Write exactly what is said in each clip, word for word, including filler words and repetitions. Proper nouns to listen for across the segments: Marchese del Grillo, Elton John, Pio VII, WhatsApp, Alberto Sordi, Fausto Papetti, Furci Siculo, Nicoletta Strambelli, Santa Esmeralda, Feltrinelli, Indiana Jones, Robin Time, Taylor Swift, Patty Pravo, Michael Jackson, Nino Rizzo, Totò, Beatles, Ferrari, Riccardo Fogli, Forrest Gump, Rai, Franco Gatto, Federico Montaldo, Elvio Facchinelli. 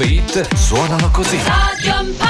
nuove hit suonano così. Radio Empire.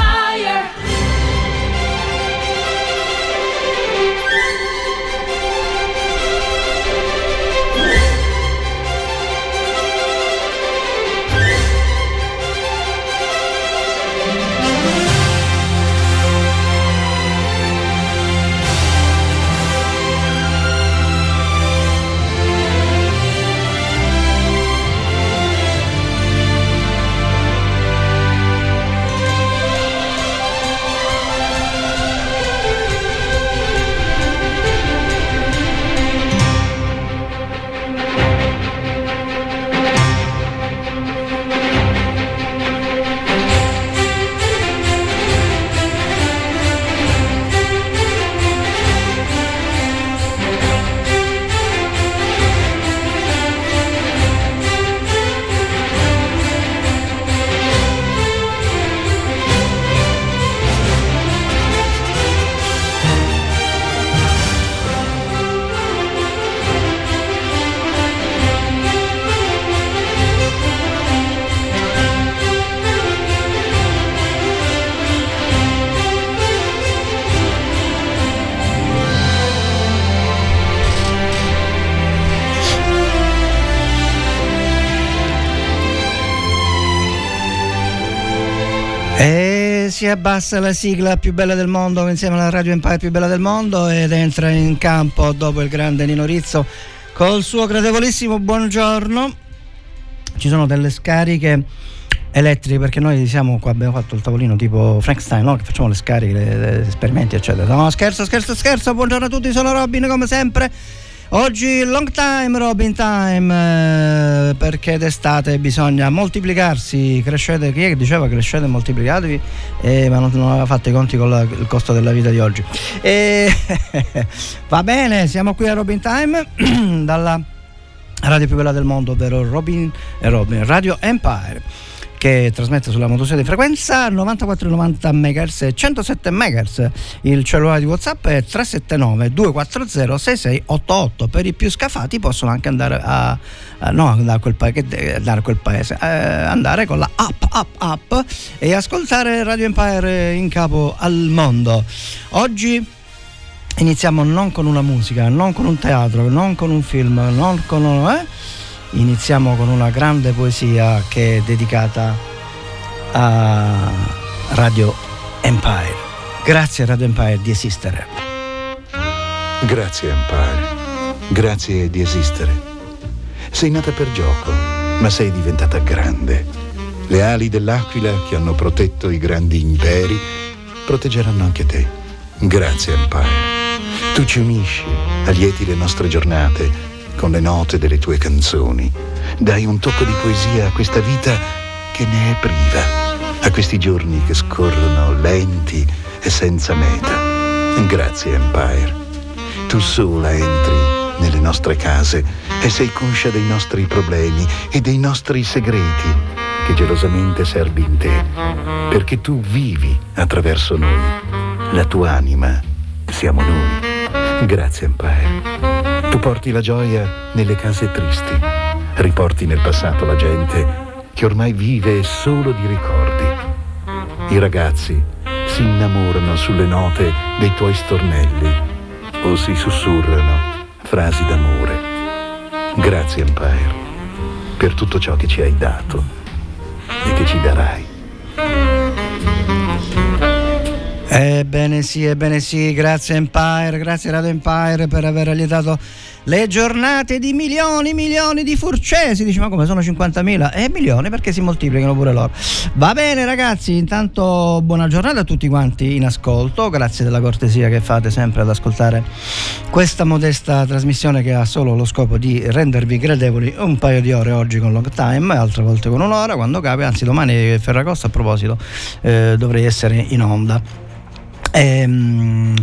Si abbassa la sigla più bella del mondo insieme alla Radio Empire più bella del mondo ed entra in campo dopo il grande Nino Rizzo col suo gradevolissimo buongiorno. Ci sono delle scariche elettriche perché noi siamo qua, abbiamo fatto il tavolino tipo Frankenstein, no? Che facciamo le scariche, le, le esperimenti eccetera. No, scherzo scherzo scherzo, buongiorno a tutti, sono Robin come sempre. Oggi long time Robin time, eh, perché d'estate bisogna moltiplicarsi, crescete, chi è che diceva crescete e moltiplicatevi, eh, ma non, non aveva fatto i conti con la, il costo della vita di oggi. E, va bene, siamo qui a Robin time dalla radio più bella del mondo, ovvero Robin e Robin, Radio Empire, che trasmette sulla motosede di frequenza novantaquattro virgola novanta megahertz e centosette megahertz. Il cellulare di WhatsApp è tre sette nove due quattro zero sei sei otto otto. Per i più scafati possono anche andare a, a no, andare a quel, pa- andare a quel paese, eh, andare con la app app app e ascoltare Radio Empire in capo al mondo. Oggi iniziamo non con una musica, non con un teatro, non con un film, non con eh? Iniziamo con una grande poesia che è dedicata a Radio Empire. Grazie Radio Empire di esistere. Grazie Empire, grazie di esistere. Sei nata per gioco, ma sei diventata grande. Le ali dell'aquila che hanno protetto i grandi imperi proteggeranno anche te. Grazie Empire. Tu ci unisci, allieti le nostre giornate con le note delle tue canzoni, dai un tocco di poesia a questa vita che ne è priva, a questi giorni che scorrono lenti e senza meta. Grazie Empire. Tu sola entri nelle nostre case e sei conscia dei nostri problemi e dei nostri segreti che gelosamente serbi in te, perché tu vivi attraverso noi. La tua anima siamo noi. Grazie Empire. Tu porti la gioia nelle case tristi, riporti nel passato la gente che ormai vive solo di ricordi. I ragazzi si innamorano sulle note dei tuoi stornelli o si sussurrano frasi d'amore. Grazie Empire per tutto ciò che ci hai dato e che ci darai. Ebbene sì, ebbene sì, grazie Empire, grazie Radio Empire per aver allietato le giornate di milioni, milioni di furcesi. Dici ma come, sono cinquantamila? E eh, milioni perché si moltiplicano pure loro. Va bene ragazzi, intanto buona giornata a tutti quanti in ascolto, grazie della cortesia che fate sempre ad ascoltare questa modesta trasmissione che ha solo lo scopo di rendervi gradevoli un paio di ore, oggi con long time e altre volte con un'ora quando capita. Anzi domani Ferragosto a proposito eh, dovrei essere in onda. Ehm,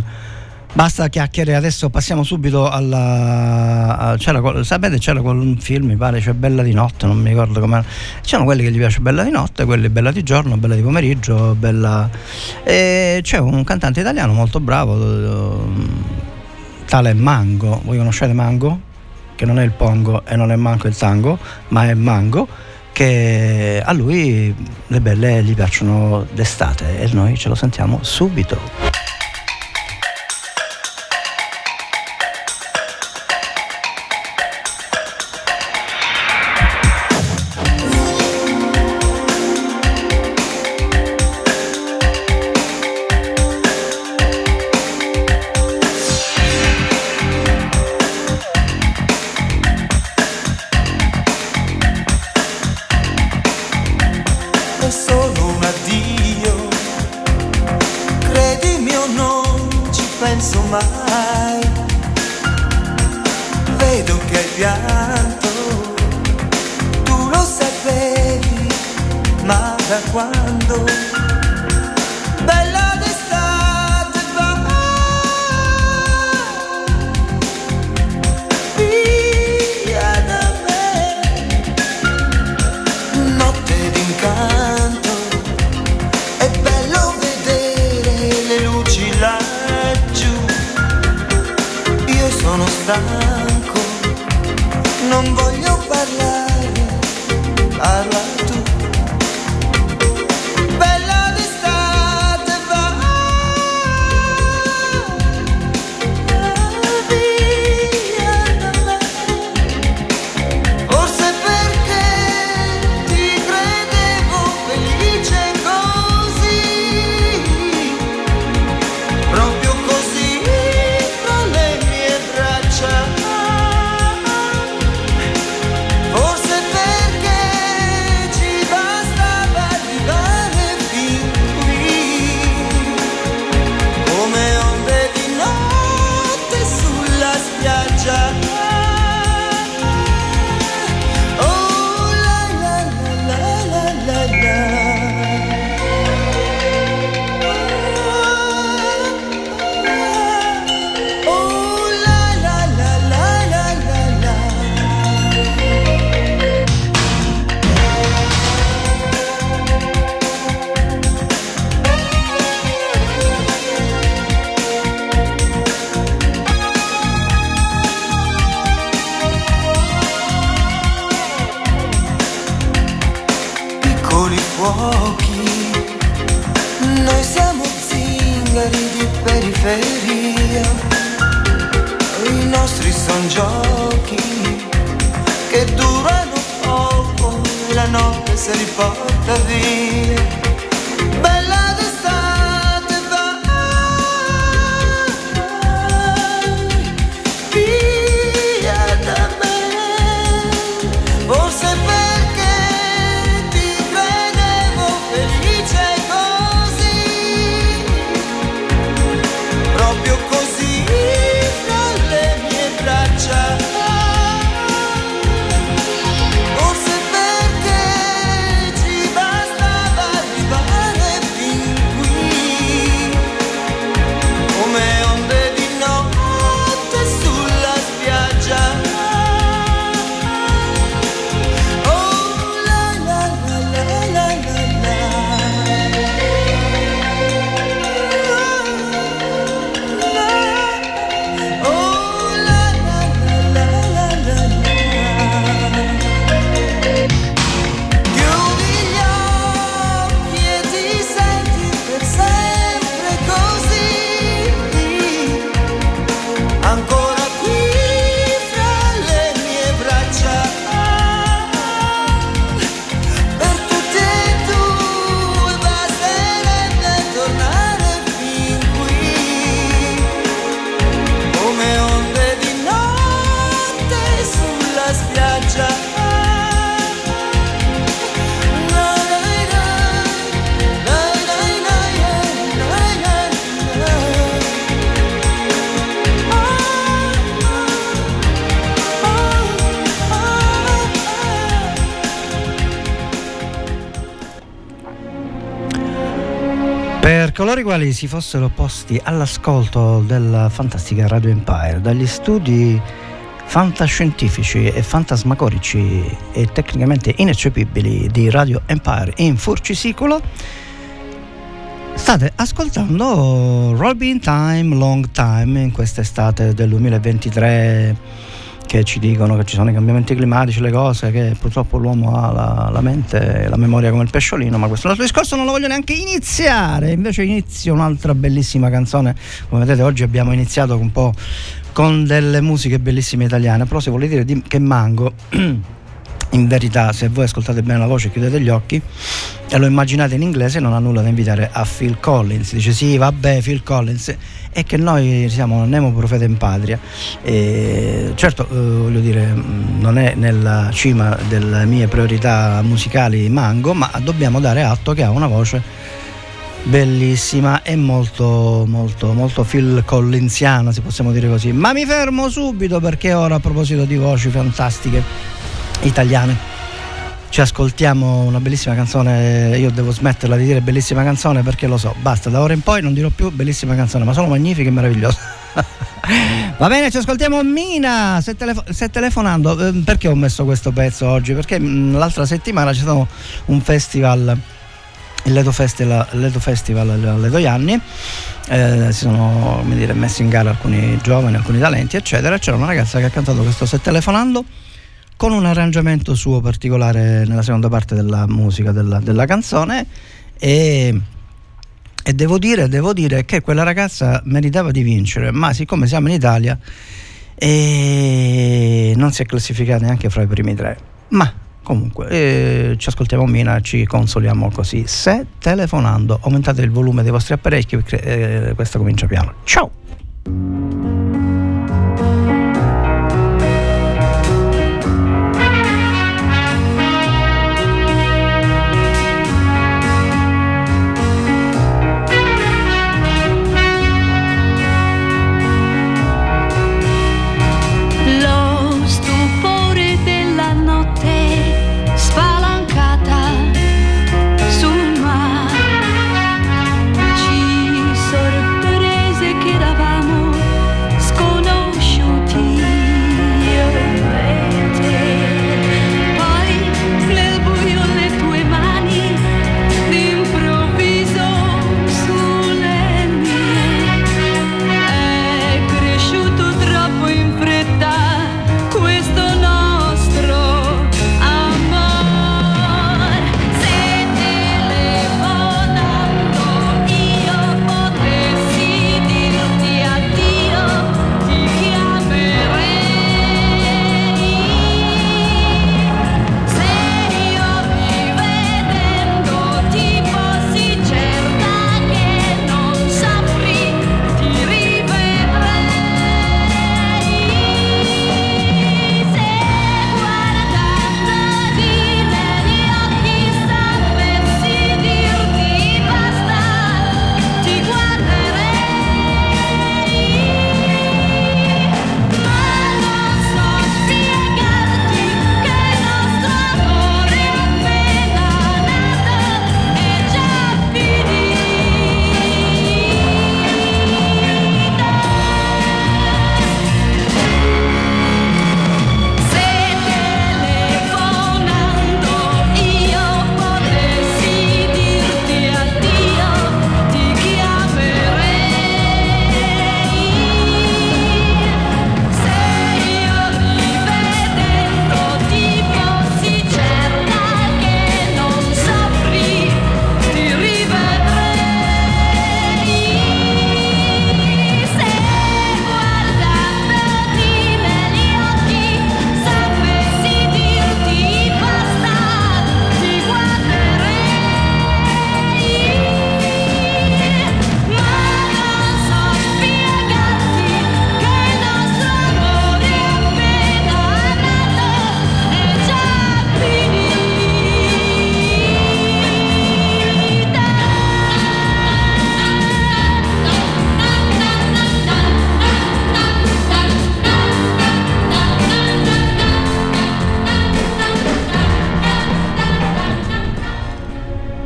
basta chiacchiere, adesso passiamo subito alla a, c'era, sapete c'era un film mi pare, cioè Bella di notte, non mi ricordo com'era, c'erano quelli che gli piace Bella di notte, quelli Bella di giorno, Bella di pomeriggio, Bella, e c'è un cantante italiano molto bravo tale Mango. Voi conoscete Mango? Che non è il pongo e non è manco il tango, ma è Mango, perché a lui le belle gli piacciono d'estate e noi ce lo sentiamo subito. Coloro i quali si fossero opposti all'ascolto della fantastica Radio Empire, dagli studi fantascientifici e fantasmagorici e tecnicamente ineccepibili di Radio Empire in Furci Siculo, state ascoltando Robin Time, Long Time in quest'estate del duemilaventitré che ci dicono che ci sono i cambiamenti climatici, le cose, che purtroppo l'uomo ha la, la mente e la memoria come il pesciolino, ma questo è un altro discorso, non lo voglio neanche iniziare. Invece inizio un'altra bellissima canzone. Come vedete oggi abbiamo iniziato un po' con delle musiche bellissime italiane, però se volete dire che Mango in verità, se voi ascoltate bene la voce, chiudete gli occhi e lo immaginate in inglese, non ha nulla da invitare a Phil Collins. Dice sì, vabbè, Phil Collins, è che noi siamo nemo profeta in patria. E certo, eh, voglio dire, non è nella cima delle mie priorità musicali Mango, ma dobbiamo dare atto che ha una voce bellissima e molto molto molto Phil Collinsiana, se possiamo dire così. Ma mi fermo subito, perché ora, a proposito di voci fantastiche italiane, ci ascoltiamo una bellissima canzone. Io devo smetterla di dire bellissima canzone, perché lo so, basta, da ora in poi non dirò più bellissima canzone, ma sono magnifica e meravigliosa. Va bene, ci ascoltiamo Mina. Se telefo- stai telefonando, perché ho messo questo pezzo oggi? Perché l'altra settimana c'è stato un festival, il Leto Festival, Leto Festival a Letojanni, eh, si sono, come dire, messi in gara alcuni giovani, alcuni talenti, eccetera. C'era una ragazza che ha cantato questo "Se telefonando", con un arrangiamento suo particolare nella seconda parte della musica della, della canzone, e, e devo dire, devo dire che quella ragazza meritava di vincere, ma siccome siamo in Italia e non si è classificata neanche fra i primi tre, ma comunque eh, ci ascoltiamo Mina, ci consoliamo così. Se telefonando, aumentate il volume dei vostri apparecchi, perché eh, questo comincia piano. Ciao!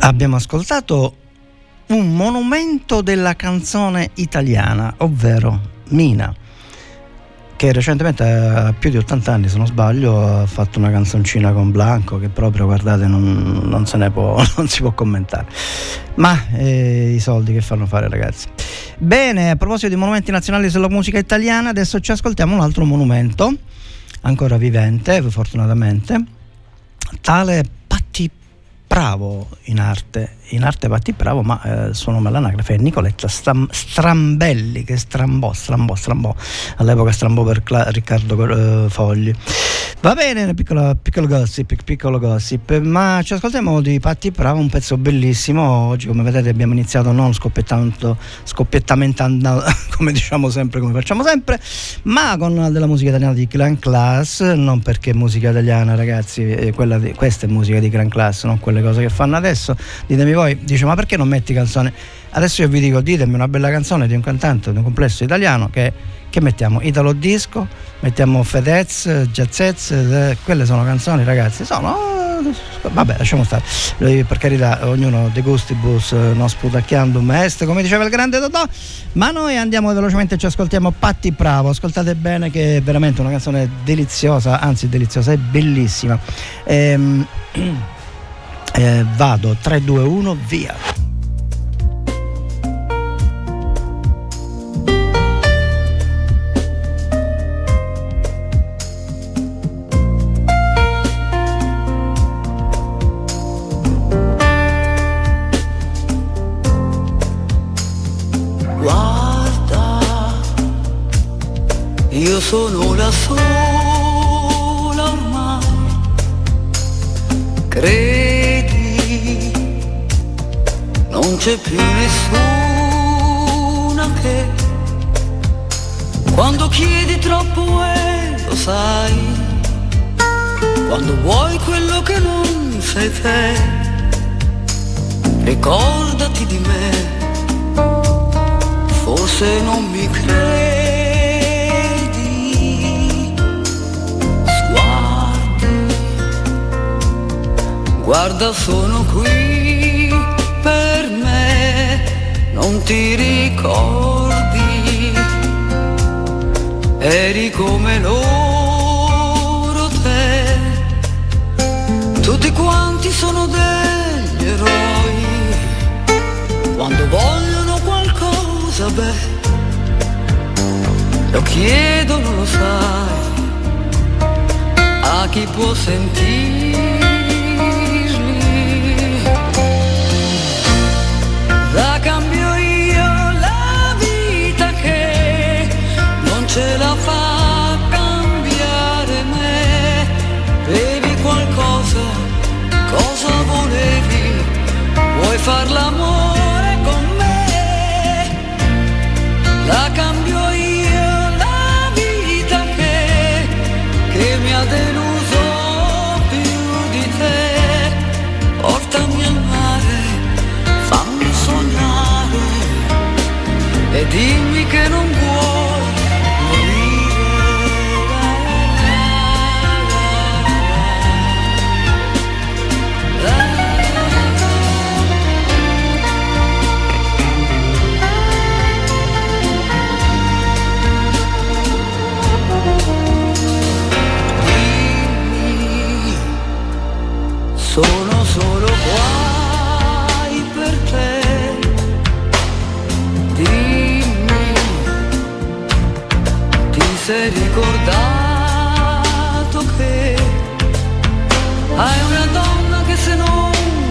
Abbiamo ascoltato un monumento della canzone italiana, ovvero Mina, che recentemente ha più di ottanta anni, se non sbaglio, ha fatto una canzoncina con Blanco che proprio, guardate, non, non se ne può, non si può commentare, ma eh, i soldi che fanno fare, ragazzi. Bene, a proposito di monumenti nazionali sulla musica italiana, adesso ci ascoltiamo un altro monumento ancora vivente fortunatamente, tale Patty Pravo, in arte in arte Patty Pravo, ma eh, il suo nome all'anagrafe è Nicoletta Strambelli, che strambò, strambò, strambò all'epoca strambò per Cla- Riccardo eh, Fogli. Va bene, piccolo, piccolo gossip, piccolo gossip, ma ci ascoltiamo di Patty Pravo un pezzo bellissimo. Oggi, come vedete, abbiamo iniziato non scoppiettando, scoppiettamentando, come diciamo sempre, come facciamo sempre, ma con della musica italiana di gran class, non perché musica italiana, ragazzi, quella di, questa è musica di gran class, non quelle cose che fanno adesso. Ditemi voi, dice, ma perché non metti canzone? Adesso io vi dico, ditemi una bella canzone di un cantante, di un complesso italiano che... Che mettiamo? Italo disco, mettiamo Fedez, Jazzez, eh, quelle sono canzoni, ragazzi, sono... Vabbè, lasciamo stare. Lui, per carità, ognuno dei gustibus, eh, non sputacchiandum est, come diceva il grande Totò. Ma noi andiamo velocemente, ci ascoltiamo Patty Pravo. Ascoltate bene, che è veramente una canzone deliziosa, anzi deliziosa, è bellissima. Ehm, eh, vado, tre, due, uno, via! Io sono la sola ormai, credi, non c'è più nessuna che, quando chiedi troppo e lo sai, quando vuoi quello che non sei te, ricordati di me, forse non mi credi. Guarda, sono qui per me, non ti ricordi, eri come loro te, tutti quanti sono degli eroi, quando vogliono qualcosa, beh, lo chiedono, lo sai, a chi può sentire. La cambio io la vita che non ce la fa cambiare me. Bevi qualcosa, cosa volevi? Vuoi far l'amore con me? La cambio io la vita che, che mi ha deluso più di te. Portami al mare, e dimmi che non vuoi morire. La, la, la. Dimmi, sono solo guai per te. Sei ricordato che hai una donna che se non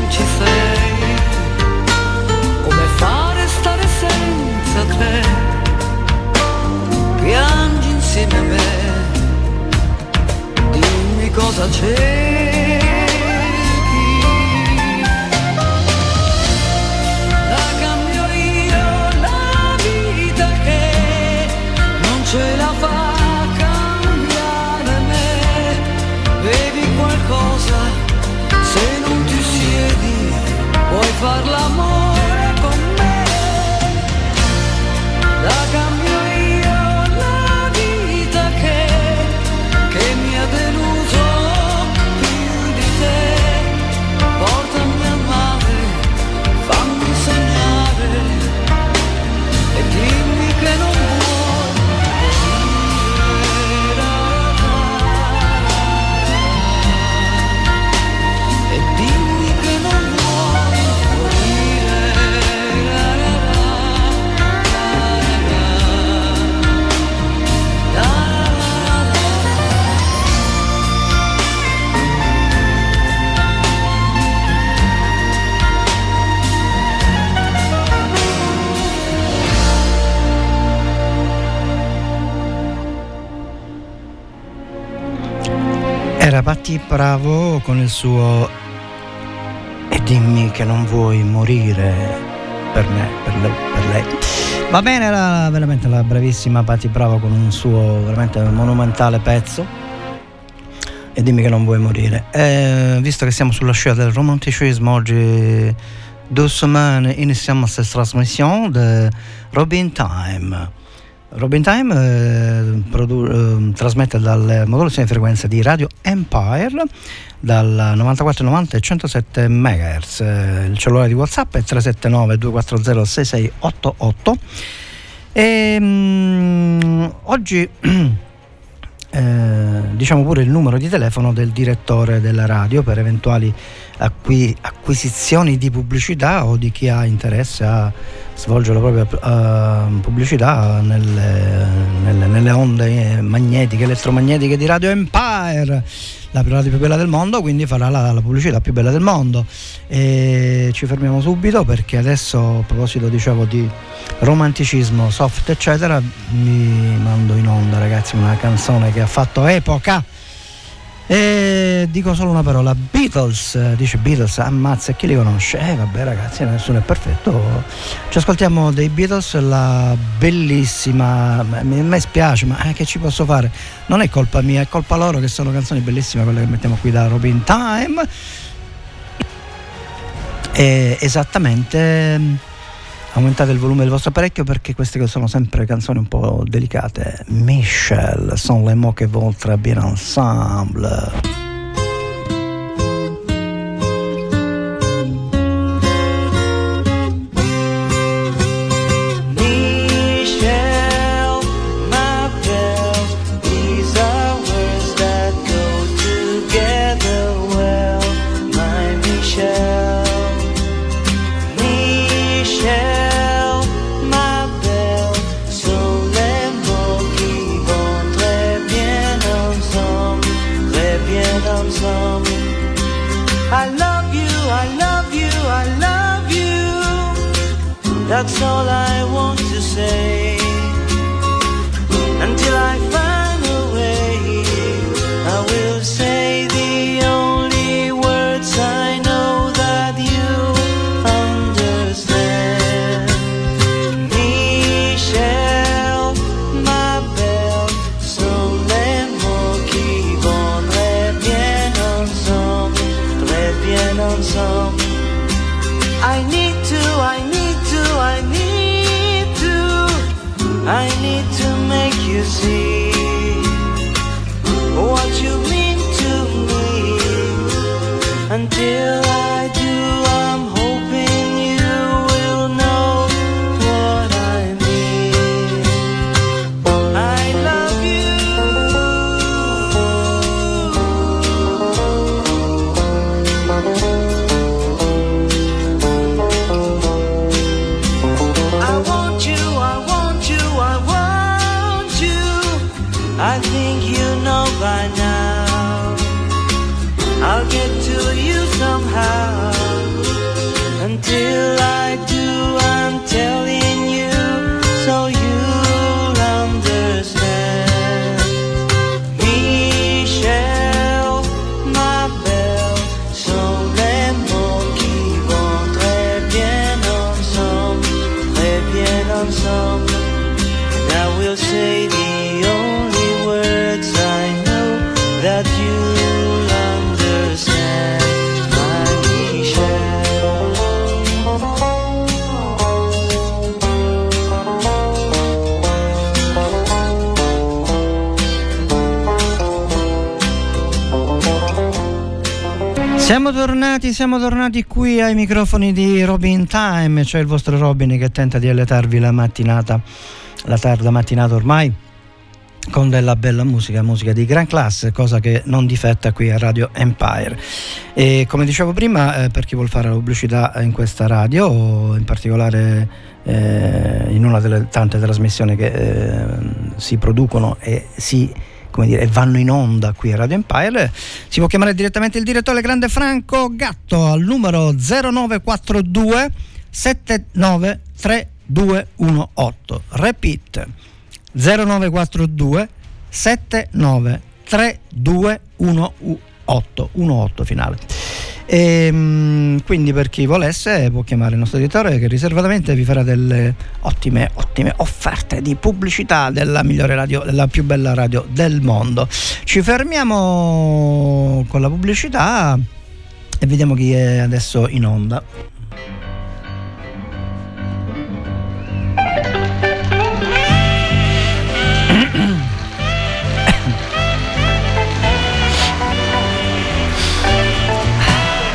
ci sei, come fare a stare senza te? Piangi insieme a me, dimmi cosa c'è. Ce la fa cambiare me, bevi qualcosa, se non ti siedi, vuoi far l'amore con me, la cambio io la vita che, che mi ha deluso Era Patty Pravo con il suo "E dimmi che non vuoi morire per me", per, le, per lei. Va bene, era veramente la bravissima Patty Pravo con un suo veramente monumentale pezzo, "E dimmi che non vuoi morire". E, visto che siamo sulla scia del romanticismo, oggi due settimane iniziamo questa trasmissione di Robin Time. Robin Time eh, produ- eh, trasmette dalle modulazioni di frequenza di Radio Empire dal novantaquattro novanta e centosette MHz. Eh, il cellulare di WhatsApp è tre sette nove due quattro zero sei sei otto otto. E, mh, oggi eh, diciamo pure il numero di telefono del direttore della radio per eventuali acqui- acquisizioni di pubblicità o di chi ha interesse a svolge la propria uh, pubblicità nelle, nelle, nelle onde magnetiche, elettromagnetiche di Radio Empire, la radio più bella del mondo, quindi farà la, la pubblicità più bella del mondo. E ci fermiamo subito perché adesso, a proposito dicevo di romanticismo, soft eccetera, mi mando in onda, ragazzi, una canzone che ha fatto epoca. E dico solo una parola: Beatles. Dice Beatles, ammazza, chi li conosce? Eh vabbè ragazzi, nessuno è perfetto. Ci ascoltiamo dei Beatles, la bellissima, mi, mi spiace, ma eh, che ci posso fare? Non è colpa mia, è colpa loro che sono canzoni bellissime quelle che mettiamo qui da Robin Time. E esattamente, aumentate il volume del vostro apparecchio perché queste sono sempre canzoni un po' delicate. Michel, "Sans les mots que votre bien ensemble". That's all I want to say, until I find a way, I will say the only words I know that you understand. Michel, ma belle, sont les mots qui vont très bien ensemble, très bien ensemble. I need to, I need I need to, I need to make you see what you mean to me. Until I do, I'm hoping you will know what I mean. I love you. Somehow, until I do, I'm telling you, so you'll understand. Michel, ma belle, sont les mots qui vont très bien ensemble, très bien ensemble. And I will say the only words I know that you'll understand. Siamo tornati, siamo tornati qui ai microfoni di Robin Time, cioè il vostro Robin che tenta di alletarvi la mattinata, la tarda mattinata ormai, con della bella musica, musica di gran classe, cosa che non difetta qui a Radio Empire. E come dicevo prima, eh, per chi vuol fare la pubblicità in questa radio, o in particolare eh, in una delle tante trasmissioni che eh, si producono e si come dire, vanno in onda qui a Radio Empire, si può chiamare direttamente il direttore grande Franco Gatto al numero zero nove quattro due sette nove tre due uno otto. Repeat zero nove quattro due sette nove tre due uno otto. tre due uno otto finale. E quindi per chi volesse può chiamare il nostro editore che riservatamente vi farà delle ottime ottime offerte di pubblicità della migliore radio, della più bella radio del mondo. Ci fermiamo con la pubblicità e vediamo chi è adesso in onda.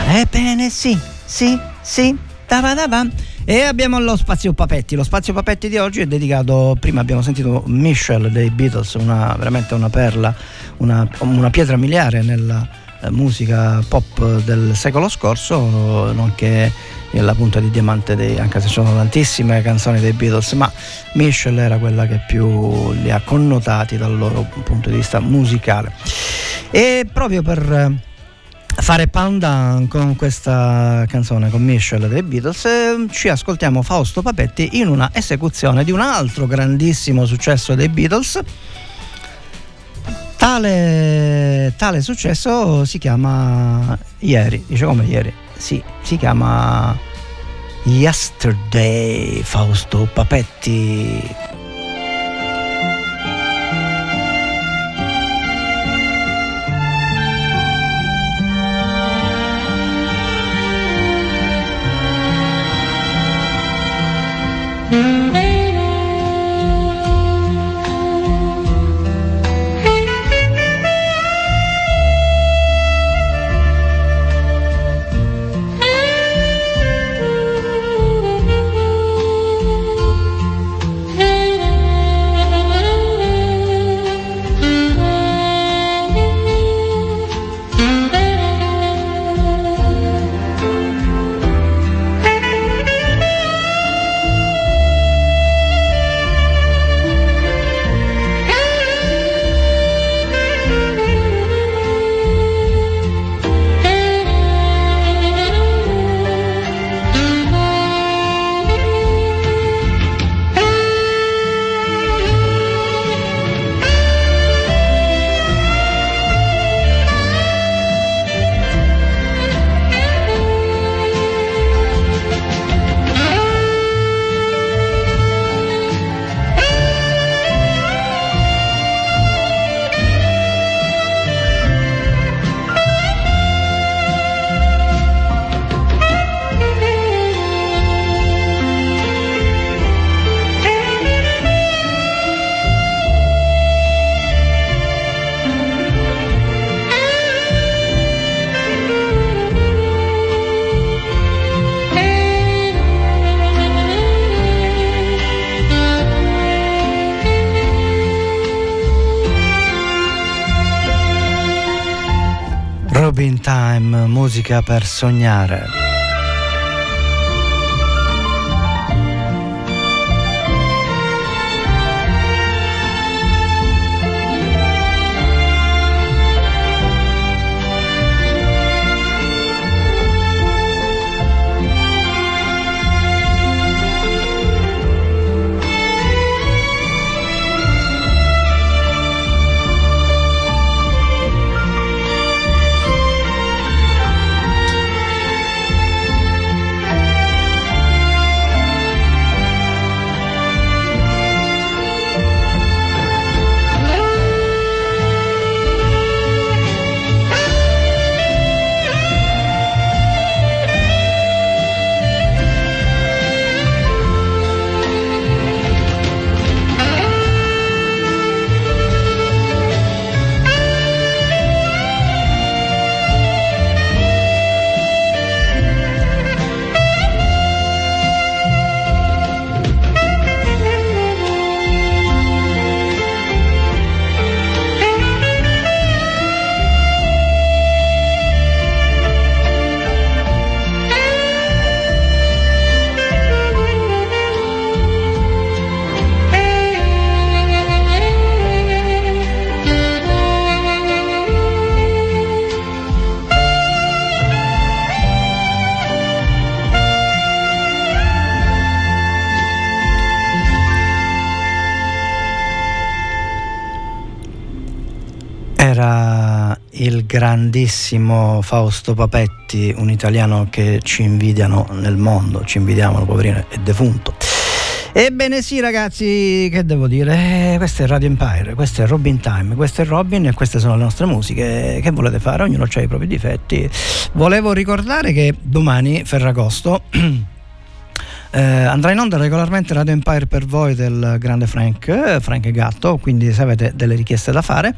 Ebbene sì, sì, sì, da-ba-da-ba. E abbiamo lo spazio Papetti. Lo spazio Papetti di oggi è dedicato, prima abbiamo sentito Michelle dei Beatles, una, veramente una perla, una, una pietra miliare nella eh, musica pop del secolo scorso, nonché la punta di diamante dei, anche se sono tantissime canzoni dei Beatles, ma Michelle era quella che più li ha connotati dal loro punto di vista musicale. E proprio per fare pandan con questa canzone, con Michelle dei Beatles, eh, ci ascoltiamo Fausto Papetti in una esecuzione di un altro grandissimo successo dei Beatles. Tale, tale successo si chiama Ieri, dice come ieri? Sì, si chiama Yesterday, Fausto Papetti. Robin Time, musica per sognare. grandissimo Fausto Papetti, un italiano che ci invidiano nel mondo, ci invidiamo, poverino, è defunto. Ebbene sì ragazzi, che devo dire, eh, questo è Radio Empire, questo è Robin Time, questo è Robin e queste sono le nostre musiche. Che volete fare? Ognuno ha i propri difetti. Volevo ricordare che domani, Ferragosto, Eh, andrà in onda regolarmente Radio Empire per voi del grande Frank, Frank Gatto, quindi se avete delle richieste da fare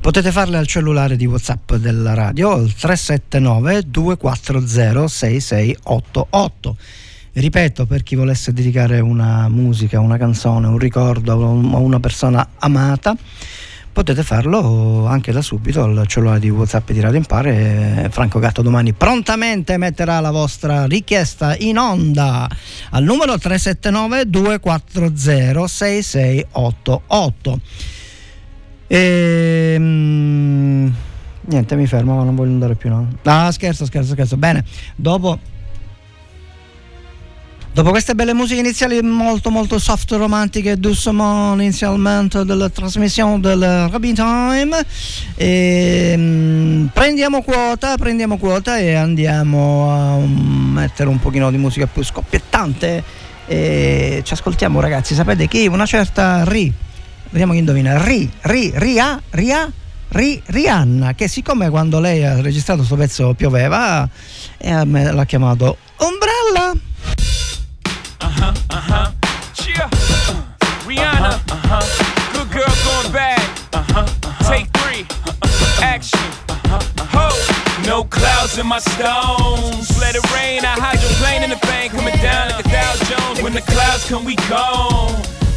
potete farle al cellulare di WhatsApp della radio al tre sette nove due quattro zero sei sei otto otto. Ripeto, per chi volesse dedicare una musica, una canzone, un ricordo a una persona amata, potete farlo anche da subito al cellulare di WhatsApp di Radio Empire. Franco Gatto domani prontamente metterà la vostra richiesta in onda al numero tre sette nove due quattro zero sei sei otto otto. E, mh, niente, mi fermo, ma non voglio andare più, no? Ah, scherzo, scherzo, scherzo. Bene, dopo... Dopo queste belle musiche iniziali molto molto soft, romantiche, doucement, inizialmente della trasmissione del Robin Time, e, um, prendiamo quota, prendiamo quota e andiamo a um, mettere un pochino di musica più scoppiettante e ci ascoltiamo ragazzi, sapete chi? Una certa Ri, vediamo chi indovina, Ri, Ri, Ria, Ria, Ri, Rihanna, che siccome quando lei ha registrato questo pezzo pioveva, eh, me l'ha chiamato Umbrella. Uh-huh, uh-huh, cheer, uh-huh. Rihanna, uh-huh, uh-huh. Good girl going bad, uh-huh, uh-huh. Take three, uh-huh. Action, uh-huh, uh-huh. Ho, no clouds in my stones, let it rain, I hydroplane in the bank, coming down like a Dow Jones, when the clouds come we gone.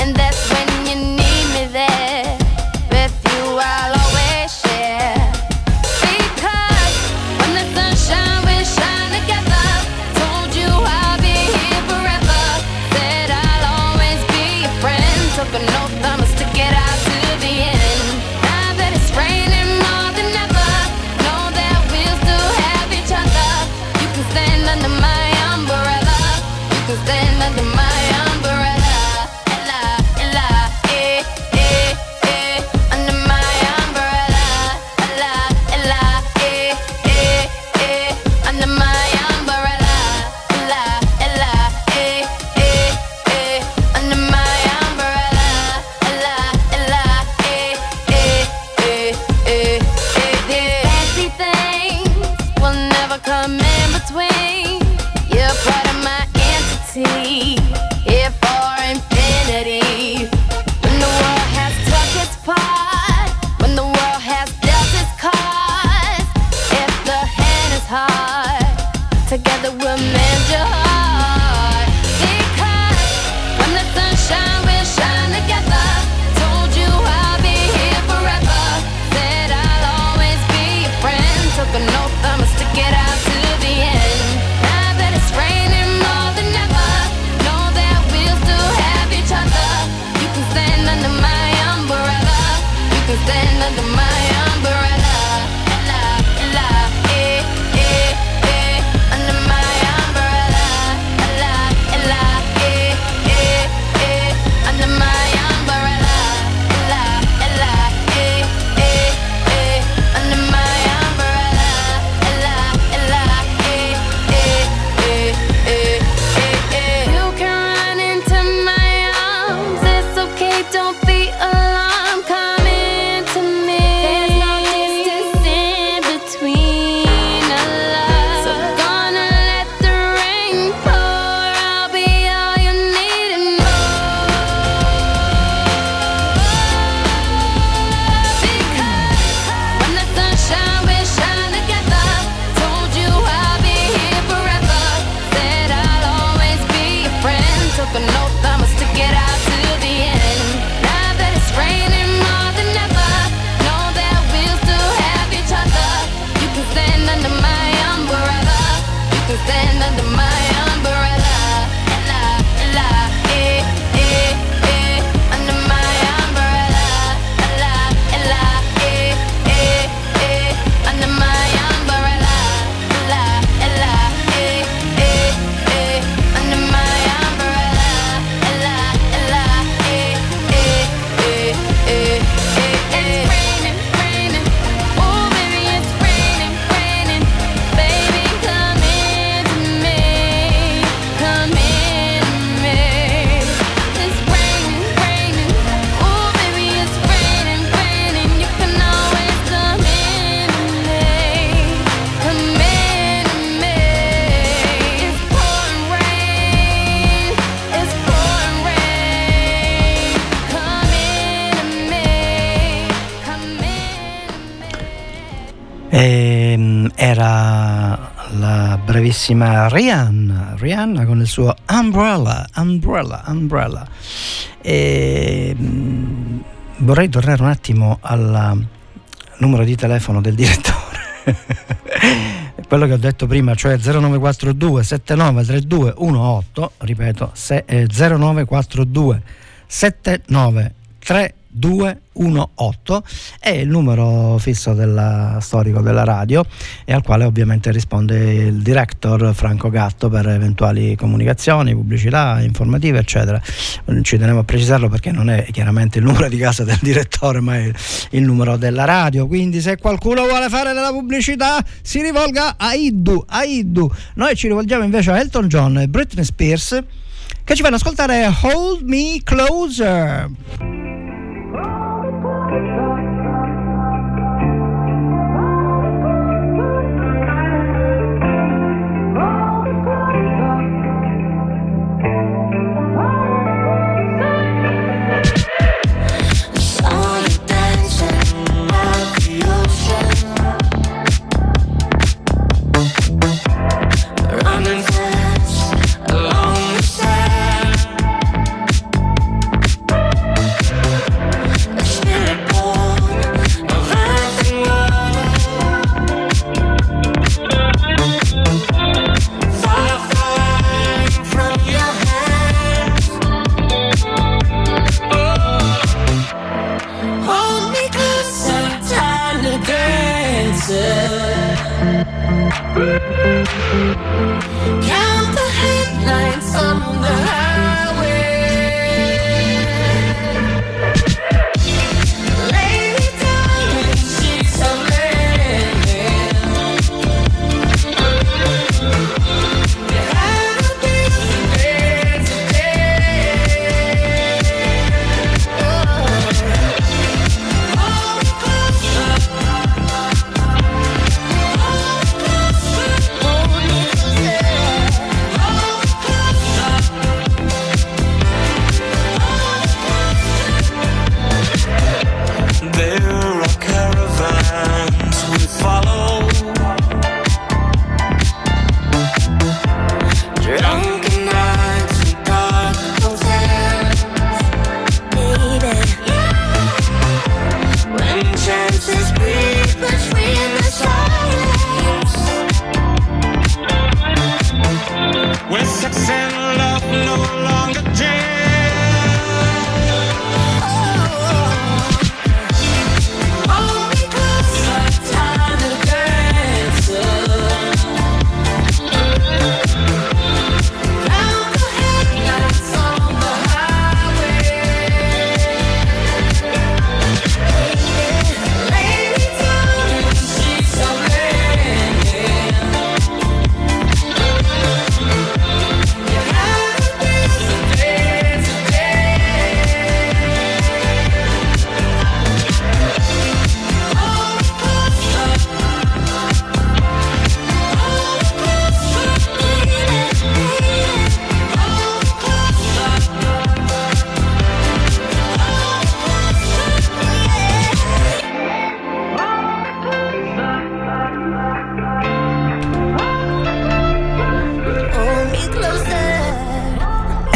And that's when you need me there. With you I'll always share. Because when the sunshine we shine together, told you I'll be here forever. Said I'll always be your friend. Took an oath I'ma stick it out to the end. Now that it's raining more than ever, know that we'll still have each other. You can stand under my umbrella. You can stand under my umbrella. Under my can stand under my umbrella. La, la, eh, eh, eh. Under my umbrella. La, la, eh, eh, eh. Under my umbrella. La, la, eh, eh, eh. Under my umbrella. La, la, eh, eh, eh, eh, eh, eh. It's raining, raining. Oh baby, it's raining, raining. Baby, come into me, come into me. It's raining, raining. Oh baby, it's raining, raining. You can always come into me, come into me. It's pouring rain, it's pouring rain. Come into me, come into me. Ehm, era la bravissima Rihanna, Rihanna con il suo Umbrella, Umbrella, Umbrella. E, mm, vorrei tornare un attimo al numero di telefono del direttore. Quello che ho detto prima, cioè zero nove quattro due sette nove tre due uno otto, ripeto, se, eh, zero nove quattro due sette nove tre due uno otto è il numero fisso della, storico della radio, e al quale ovviamente risponde il director Franco Gatto per eventuali comunicazioni, pubblicità, informative eccetera. Ci tenevo a precisarlo perché non è chiaramente il numero di casa del direttore, ma è il numero della radio, quindi se qualcuno vuole fare della pubblicità si rivolga a Iddu, a Iddu. Noi ci rivolgiamo invece a Elton John e Britney Spears, che ci fanno ascoltare Hold Me Closer.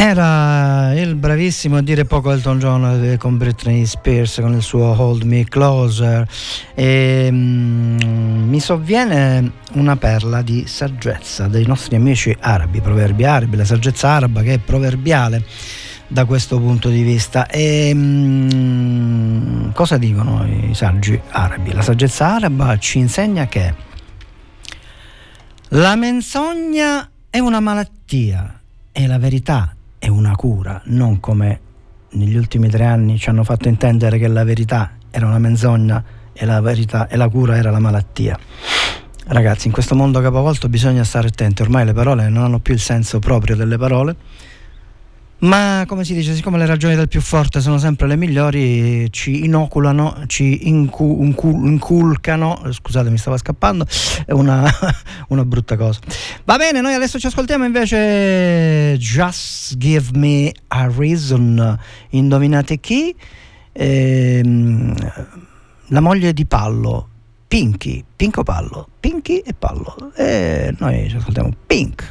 Era il bravissimo a dire poco Elton John con Britney Spears con il suo Hold Me Closer. E, mm, mi sovviene una perla di saggezza dei nostri amici arabi, proverbi arabi, la saggezza araba che è proverbiale da questo punto di vista. E, mm, cosa dicono i saggi arabi? La saggezza araba ci insegna che la menzogna è una malattia e la verità è una cura, non come negli ultimi tre anni ci hanno fatto intendere che la verità era una menzogna e la verità e la cura era la malattia. Ragazzi, in questo mondo capovolto bisogna stare attenti, ormai le parole non hanno più il senso proprio delle parole, ma come si dice, siccome le ragioni del più forte sono sempre le migliori, ci inoculano, ci incu- incu- inculcano, scusate mi stava scappando, è una, una brutta cosa. Va bene, noi adesso ci ascoltiamo invece Just Give Me a Reason, indovinate chi? Ehm, la moglie di Pallo, Pinky, Pinco Pallo, Pinky e Pallo, e noi ci ascoltiamo Pink,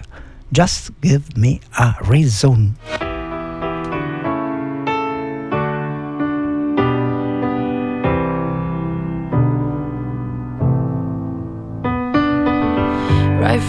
Just Give Me a Reason. Right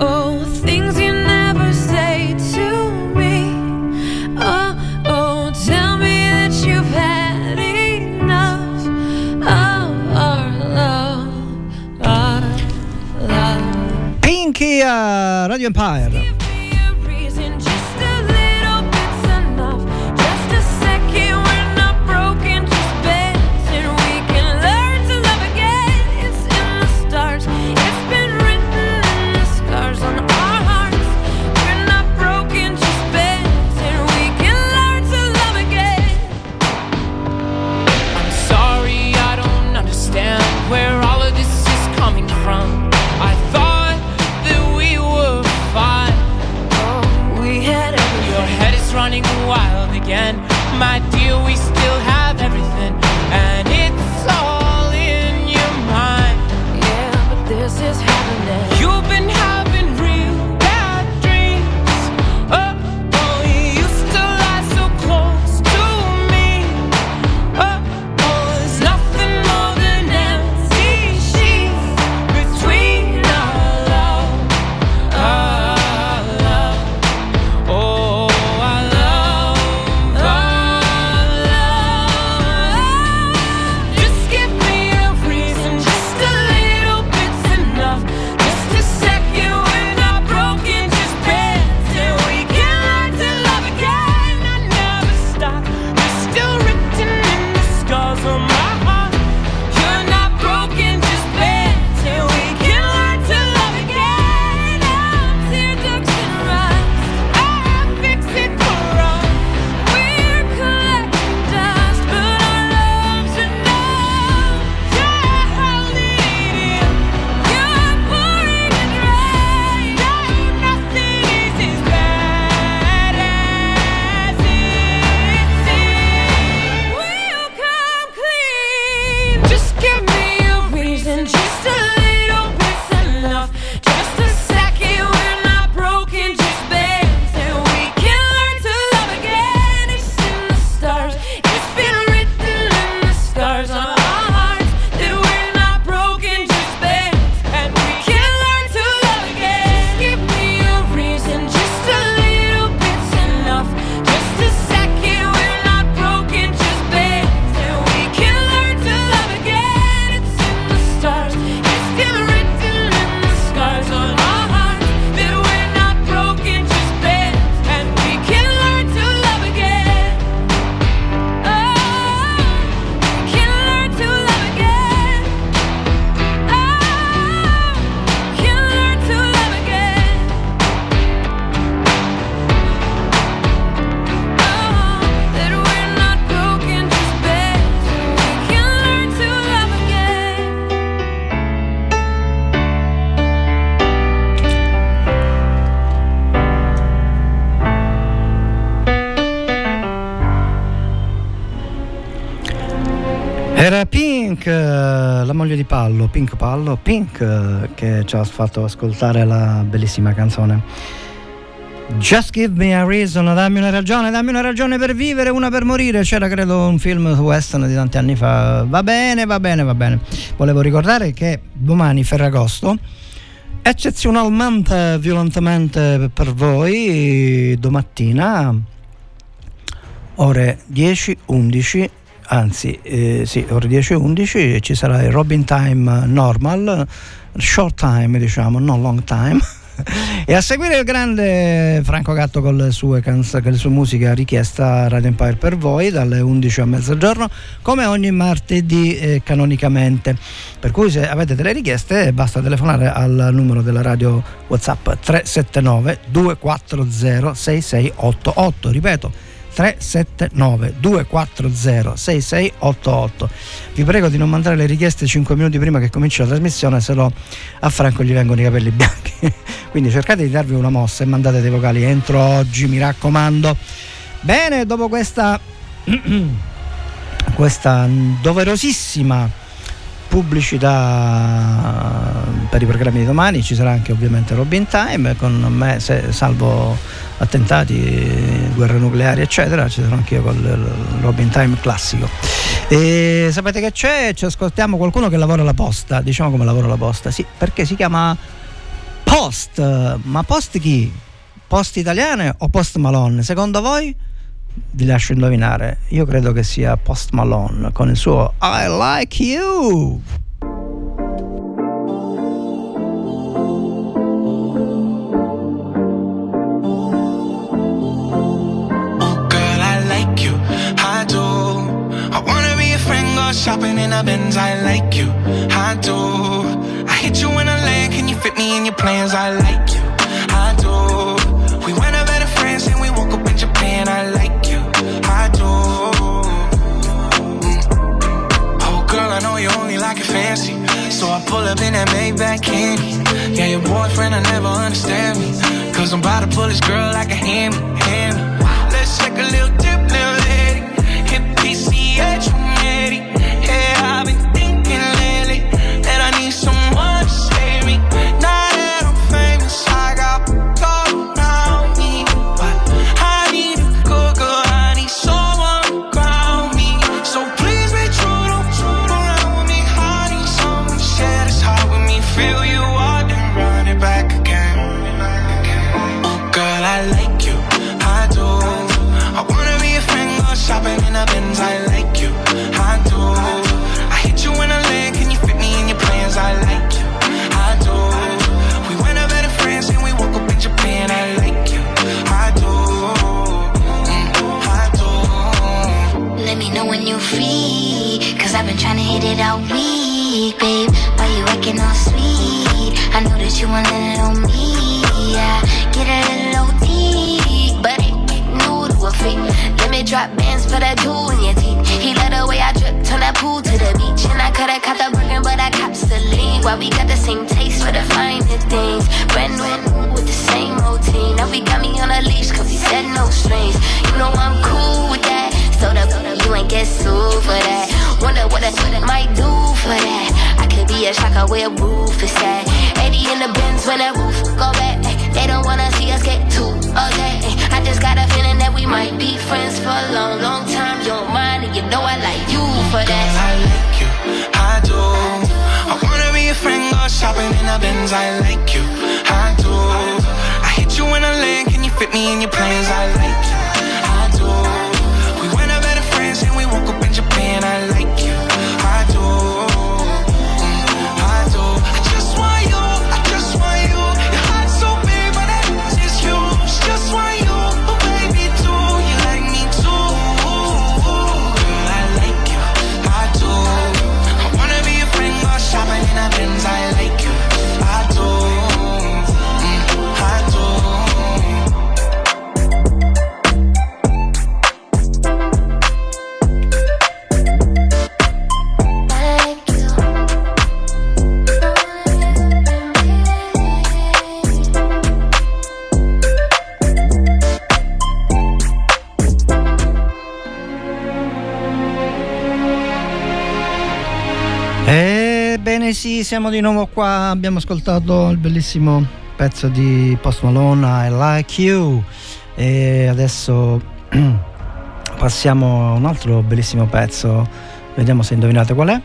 oh, things you never say to me, oh. Pinky a Radio Empire. Wild again, my dear, we still have everything, and it's all in your mind. Yeah, but this is happening. You've been having real bad dreams. Oh, oh, you used to lie so close to me. Oh, oh, there's nothing more than empty sheets between our love, our love. Oh, love. Era Pink, la moglie di Pallo, Pink Pallo, Pink, che ci ha fatto ascoltare la bellissima canzone Just Give Me a Reason, dammi una ragione, dammi una ragione per vivere, una per morire. C'era credo un film western di tanti anni fa. Va bene, va bene, va bene. Volevo ricordare che domani, Ferragosto, eccezionalmente, violentemente per voi, domattina, ore dieci undici, anzi eh, sì, ore dieci undici ci sarà il Robin Time normal, short time diciamo, non long time, e a seguire il grande Franco Gatto con le sue canz- con le sue musiche a richiesta Radio Empire per voi dalle undici a mezzogiorno, come ogni martedì eh, canonicamente. Per cui se avete delle richieste basta telefonare al numero della radio WhatsApp tre sette nove due quattro zero sei sei otto otto, ripeto tre sette nove due quattro zero sei sei otto otto. Vi prego di non mandare le richieste cinque minuti prima che cominci la trasmissione, se no a Franco gli vengono i capelli bianchi. Quindi cercate di darvi una mossa e mandate dei vocali entro oggi, mi raccomando. Bene, dopo questa questa doverosissima pubblicità per i programmi di domani, ci sarà anche ovviamente Robin Time con me, se, salvo attentati, guerre nucleari eccetera, ci sarò anch'io con il Robin Time classico. E sapete che c'è? Ci ascoltiamo qualcuno che lavora la posta, diciamo come lavora la posta, sì, perché si chiama Post, ma Post chi? Post Italiane o Post Malone? Secondo voi? Vi lascio indovinare, io credo che sia Post Malone con il suo I Like You. Oh girl, I like you, I do. I wanna be a friend, go shopping in a Benz. I like you, I do. I hit you in a land, can you fit me in your plans? I like you, I do. We went about a friends and we woke up in Japan. I like you, I do. Oh girl, I know you only like it fancy, so I pull up in that Maybach candy. Yeah, your boyfriend, I never understand me, cause I'm about to pull this girl like a hammy, hammy. Let's take a little dip, little lady, hit P C H, ready. Yeah, I've been thinking lately that I need someone to save me. Now that I'm famous, I got gold around me, but I need a good girl, I need someone to ground me. So please be true, don't fool around with me. I need someone to share this heart with me. Feel you out and run it back again. Oh girl, I like you, I do. I wanna be a friend, go shopping in a Benz. I like you, I do. I hit you in a leg, can you fit me in your plans? I like you, I do. We went up at friends and we woke up in Japan. I like you, I do, I do. Let me know when you free, cause I've been trying to hit it all week, babe. Why you acting all sweet? I know that you want a little me, yeah. Get a little deep, but it ain't new to a freak. Let me drop bands for that jewel in your teeth. He let the way I drip, turn that pool to the beach. And I coulda caught the Birkin, but I cops the lead. Why we got the same taste for the finer things? Brand new with the same routine. Now we got me on a leash, cause he said no strings. You know I'm cool with that, so that you ain't get sued for that. Wonder what I might do for that. I could be a shocker where roof is at. eighty in the Benz when that roof go back. They don't wanna see us get too okay. I just got a feeling that we might be friends for a long, long time. You're mine and you know I like you for that. Girl, I like you, I do. I wanna be a friend, go shopping in a Benz. I like you, I do. I hit you in a land, can you fit me in your plans? I like you, I do. We went up at a friends and we woke up in Japan. I like you, I do. I like you, I do. Elettrodomesi, siamo di nuovo qua, abbiamo ascoltato il bellissimo pezzo di Post Malone, I Like You, e adesso passiamo a un altro bellissimo pezzo, vediamo se indovinate qual è.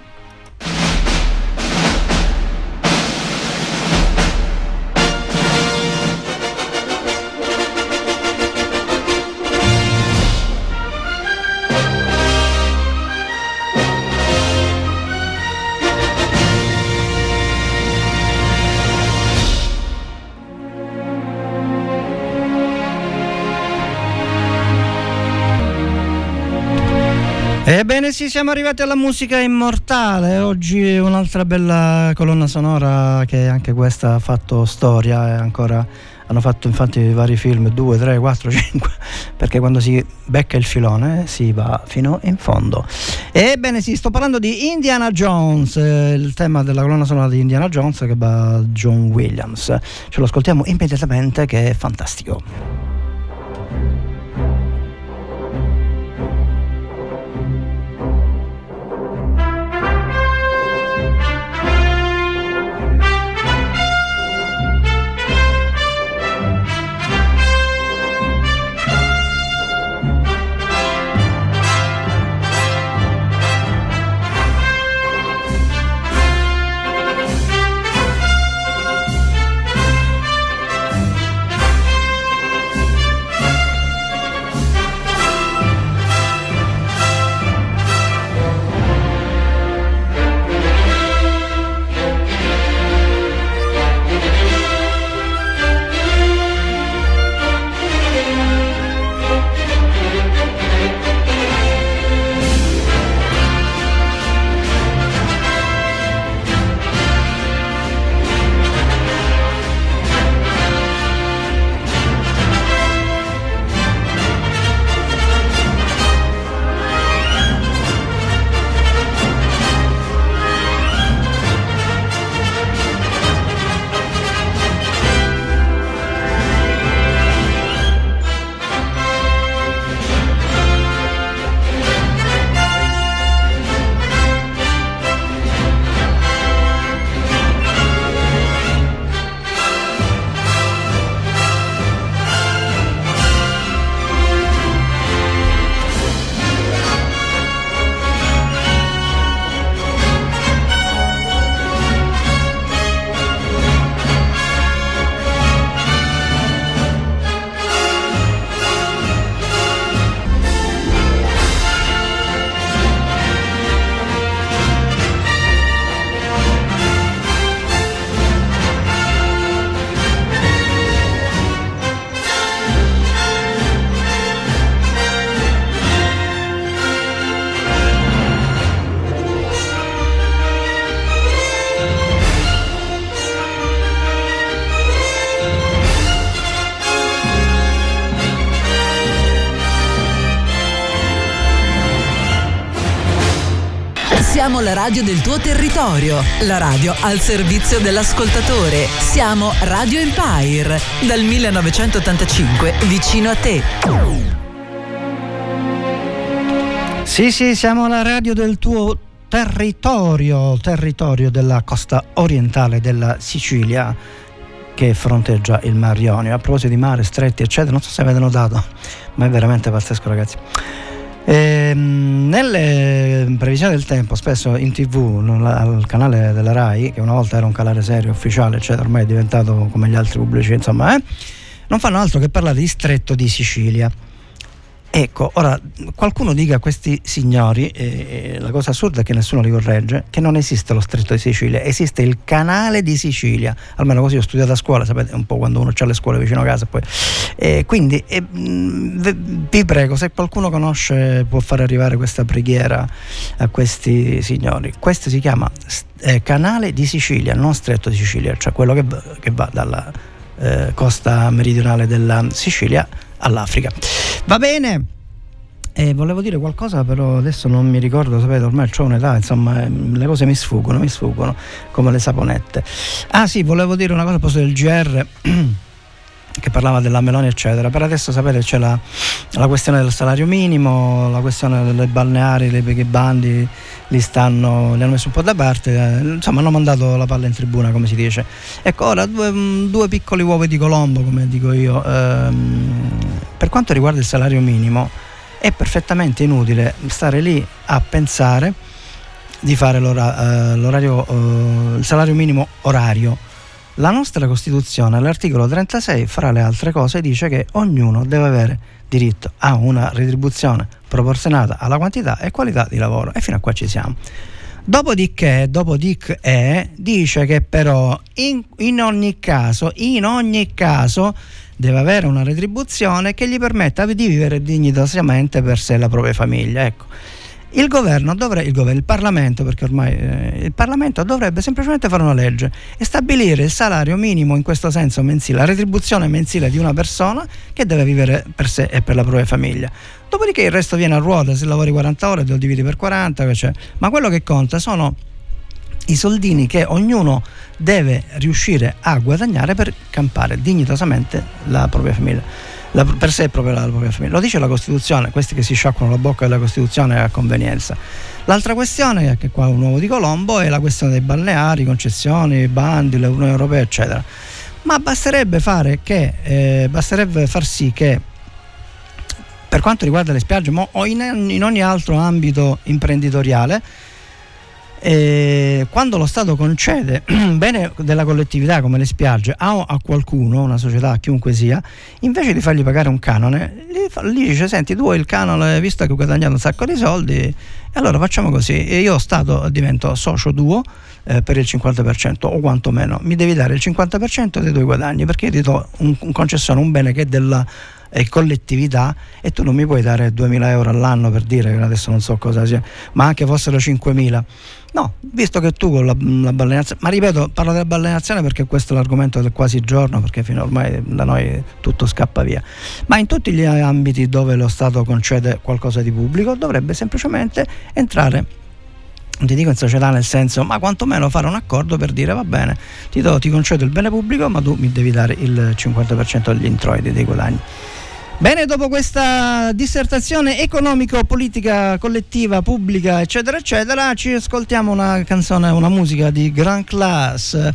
Ebbene sì, siamo arrivati alla musica immortale, oggi un'altra bella colonna sonora che anche questa ha fatto storia e ancora hanno fatto infatti vari film, due, tre, quattro, cinque, perché quando si becca il filone si va fino in fondo. Ebbene sì, sto parlando di Indiana Jones, il tema della colonna sonora di Indiana Jones che va John Williams, ce lo ascoltiamo immediatamente che è fantastico. Siamo la radio del tuo territorio, la radio al servizio dell'ascoltatore. Siamo Radio Empire, dal millenovecentottantacinque vicino a te. Sì, sì, siamo la radio del tuo territorio, territorio della costa orientale della Sicilia che fronteggia il Mar Ionio. A proposito di mare, stretti, eccetera, non so se avete notato, ma è veramente pazzesco, ragazzi. E nelle previsioni del tempo spesso in tv al canale della Rai, che una volta era un canale serio, ufficiale, eccetera, ormai è diventato come gli altri pubblici, insomma, eh, non fanno altro che parlare di Stretto di Sicilia. Ecco, ora qualcuno dica a questi signori, eh, la cosa assurda è che nessuno li corregge, che non esiste lo Stretto di Sicilia, esiste il Canale di Sicilia, almeno così ho studiato a scuola, sapete un po' quando uno c'ha le scuole vicino a casa poi. Eh, quindi eh, vi prego, se qualcuno conosce può far arrivare questa preghiera a questi signori. Questo si chiama eh, Canale di Sicilia, non Stretto di Sicilia, cioè quello che, che va dalla eh, costa meridionale della Sicilia all'Africa. Va bene, eh, volevo dire qualcosa però adesso non mi ricordo, sapete ormai c'ho un'età, insomma le cose mi sfuggono, mi sfuggono come le saponette. Ah sì, volevo dire una cosa a proposito del G R che parlava della Meloni eccetera. Per adesso sapete c'è la, la questione del salario minimo, la questione delle balneari, le big bandi, li stanno, li hanno messo un po' da parte, eh, insomma hanno mandato la palla in tribuna, come si dice. Ecco, ora due, due piccoli uovi di Colombo, come dico io. ehm, per quanto riguarda il salario minimo è perfettamente inutile stare lì a pensare di fare l'ora, eh, l'orario, eh, il salario minimo orario. La nostra Costituzione, all'articolo trentasei, fra le altre cose, dice che ognuno deve avere diritto a una retribuzione proporzionata alla quantità e qualità di lavoro, e fino a qua ci siamo. Dopodiché, dopodiché dice che però in, in ogni caso, in ogni caso deve avere una retribuzione che gli permetta di vivere dignitosamente per sé e la propria famiglia. Ecco. Il governo dovrebbe, il governo, il Parlamento, perché ormai eh, il Parlamento dovrebbe semplicemente fare una legge e stabilire il salario minimo in questo senso mensile, la retribuzione mensile di una persona che deve vivere per sé e per la propria famiglia. Dopodiché il resto viene a ruota, se lavori quaranta ore lo dividi per quaranta, cioè. Ma quello che conta sono i soldini che ognuno deve riuscire a guadagnare per campare dignitosamente la propria famiglia. La, per sé proprio la propria famiglia. Lo dice la Costituzione, questi che si sciacquano la bocca della Costituzione a convenienza. L'altra questione, che qua è un uovo di Colombo, è la questione dei balneari, concessioni, bandi, l'Unione Europea, eccetera. Ma basterebbe fare che eh, basterebbe far sì che, per quanto riguarda le spiagge, mo, o in, in ogni altro ambito imprenditoriale, Eh, quando lo Stato concede un bene della collettività come le spiagge a, a qualcuno, una società, a chiunque sia, invece di fargli pagare un canone, gli, gli dice: senti, tu il canone, visto che ho guadagnato un sacco di soldi, e allora facciamo così, e io Stato divento socio tuo eh, per il cinquanta per cento, o quantomeno mi devi dare il cinquanta per cento dei tuoi guadagni, perché io ti do un, un concessione, un bene che è della e collettività, e tu non mi puoi dare duemila euro all'anno, per dire, adesso non so cosa sia, ma anche fossero cinquemila, no, visto che tu con la, la balneazione, ma ripeto, parlo della balneazione perché questo è l'argomento del quasi giorno, perché fino ormai da noi tutto scappa via, ma in tutti gli ambiti dove lo Stato concede qualcosa di pubblico dovrebbe semplicemente entrare, non ti dico in società nel senso, ma quantomeno fare un accordo per dire: va bene, ti, do, ti concedo il bene pubblico, ma tu mi devi dare il cinquanta per cento degli introiti, dei guadagni. Bene, dopo questa dissertazione economico-politica collettiva, pubblica, eccetera, eccetera, ci ascoltiamo una canzone, una musica di Grand Class.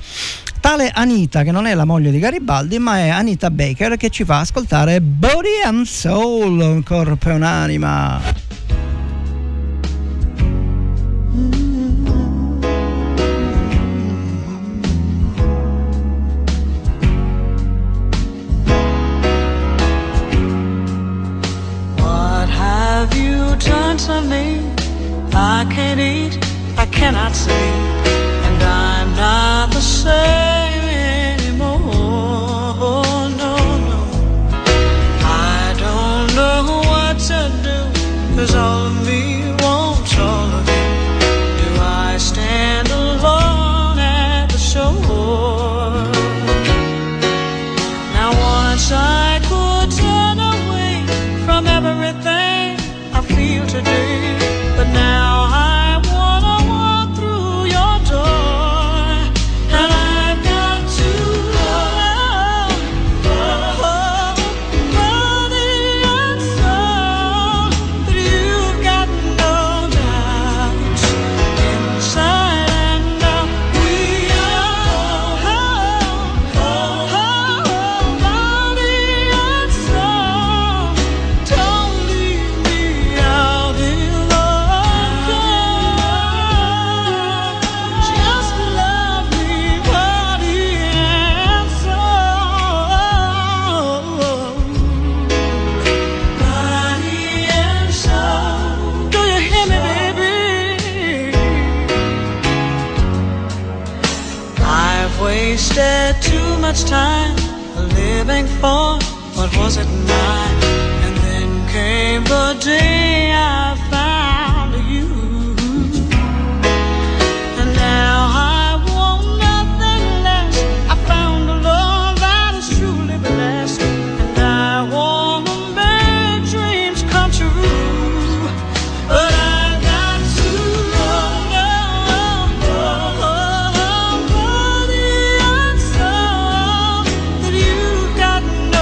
Tale Anita, che non è la moglie di Garibaldi, ma è Anita Baker, che ci fa ascoltare Body and Soul, un corpo e un'anima. Done to me, I can't eat, I cannot sleep, and I'm not the same anymore. No, no, I don't know what to do, 'cause all of me wants all of you. Do I stand alone at the shore? Now once I could turn away from everything feel today, but now I wanna walk through your door, and I've got to love, love, body and soul, but you've got no doubt, inside and out, we are oh, oh, oh, body and soul, don't leave me much time living for what wasn't mine, and then came the day I found you, and now I want nothing less. I found a love that is truly blessed, and I want to make dreams come true, but I got to love, love, love. Body and soul, that you've got no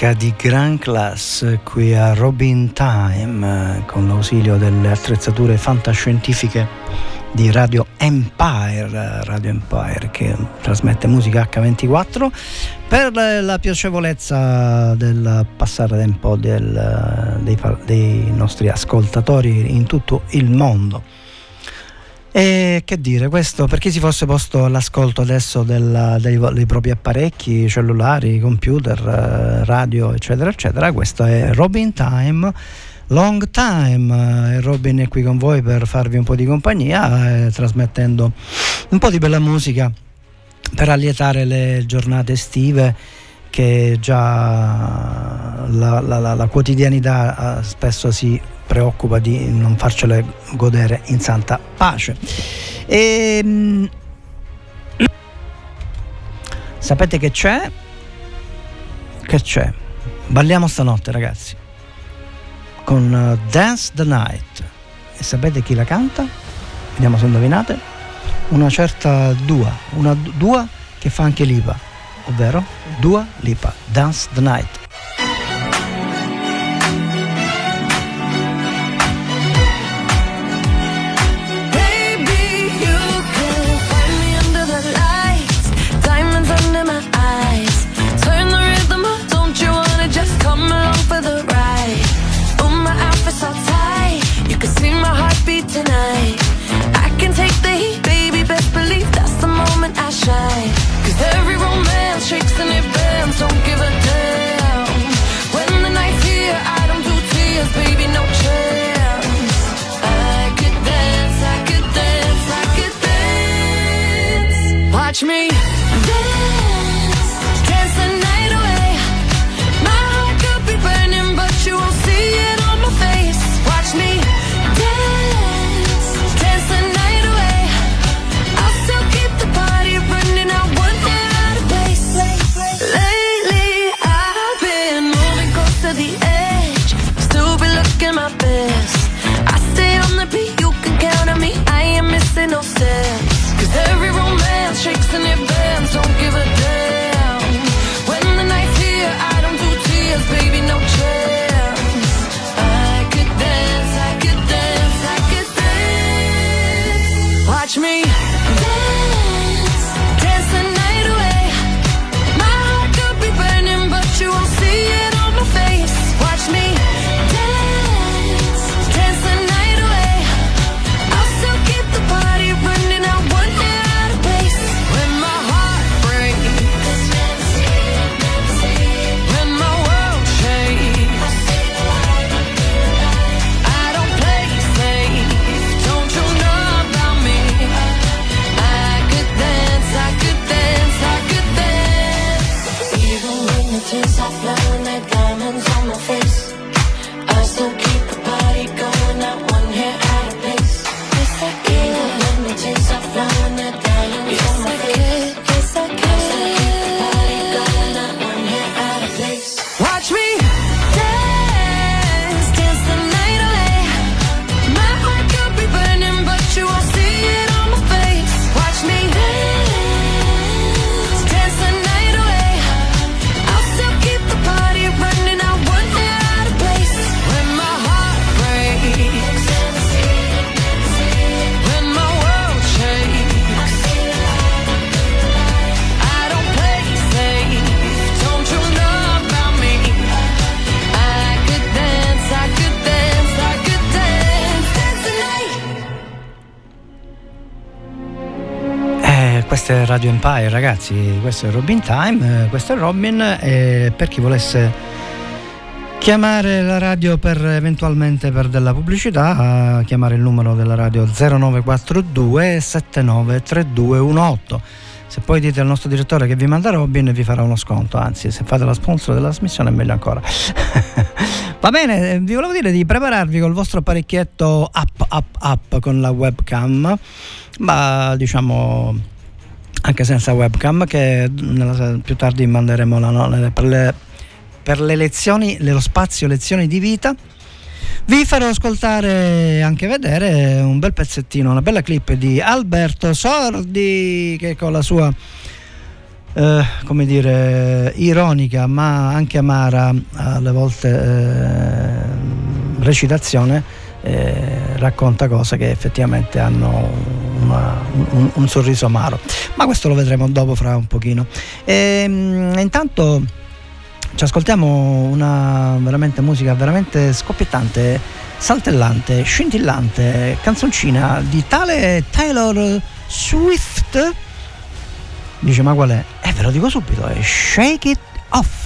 musica di gran classe qui a Robin Time, con l'ausilio delle attrezzature fantascientifiche di Radio Empire, Radio Empire che trasmette musica acca ventiquattro per la piacevolezza del passatempo del, dei, dei nostri ascoltatori in tutto il mondo. E che dire, questo per chi si fosse posto all'ascolto adesso della, dei, dei propri apparecchi, cellulari, computer, radio, eccetera eccetera. Questo è Robin Time Long Time, Robin è qui con voi per farvi un po' di compagnia, eh, trasmettendo un po' di bella musica per allietare le giornate estive che già la, la, la, la quotidianità eh, spesso si preoccupa di non farcele godere in santa pace. E, mh, sapete che c'è? Che c'è? Balliamo stanotte, ragazzi, con Dance the Night. E sapete chi la canta? Vediamo se indovinate. Una certa Dua, una Dua che fa anche Lipa, ovvero Dua Lipa, Dance the Night. Watch me. Radio Empire, ragazzi, questo è Robin Time, questo è Robin, e per chi volesse chiamare la radio per eventualmente per della pubblicità, chiamare il numero della radio zero nove quattro due sette nove tre due uno otto. Se poi dite al nostro direttore che vi manda Robin, vi farà uno sconto, anzi se fate la sponsor della trasmissione è meglio ancora. Va bene, vi volevo dire di prepararvi col vostro apparecchietto up up up con la webcam, ma diciamo anche senza webcam, che nella, più tardi manderemo la, no, le, per, le, per le lezioni, le, lo spazio lezioni di vita. Vi farò ascoltare e anche vedere un bel pezzettino, una bella clip di Alberto Sordi, che con la sua eh, come dire, ironica ma anche amara alle volte eh, recitazione, eh, racconta cose che effettivamente hanno una, un, un sorriso amaro, ma questo lo vedremo dopo, fra un pochino. E, mh, intanto ci ascoltiamo una veramente musica veramente scoppiettante, saltellante, scintillante, canzoncina di tale Taylor Swift. Dice, ma qual è? Eh, ve lo dico subito, è Shake It Off.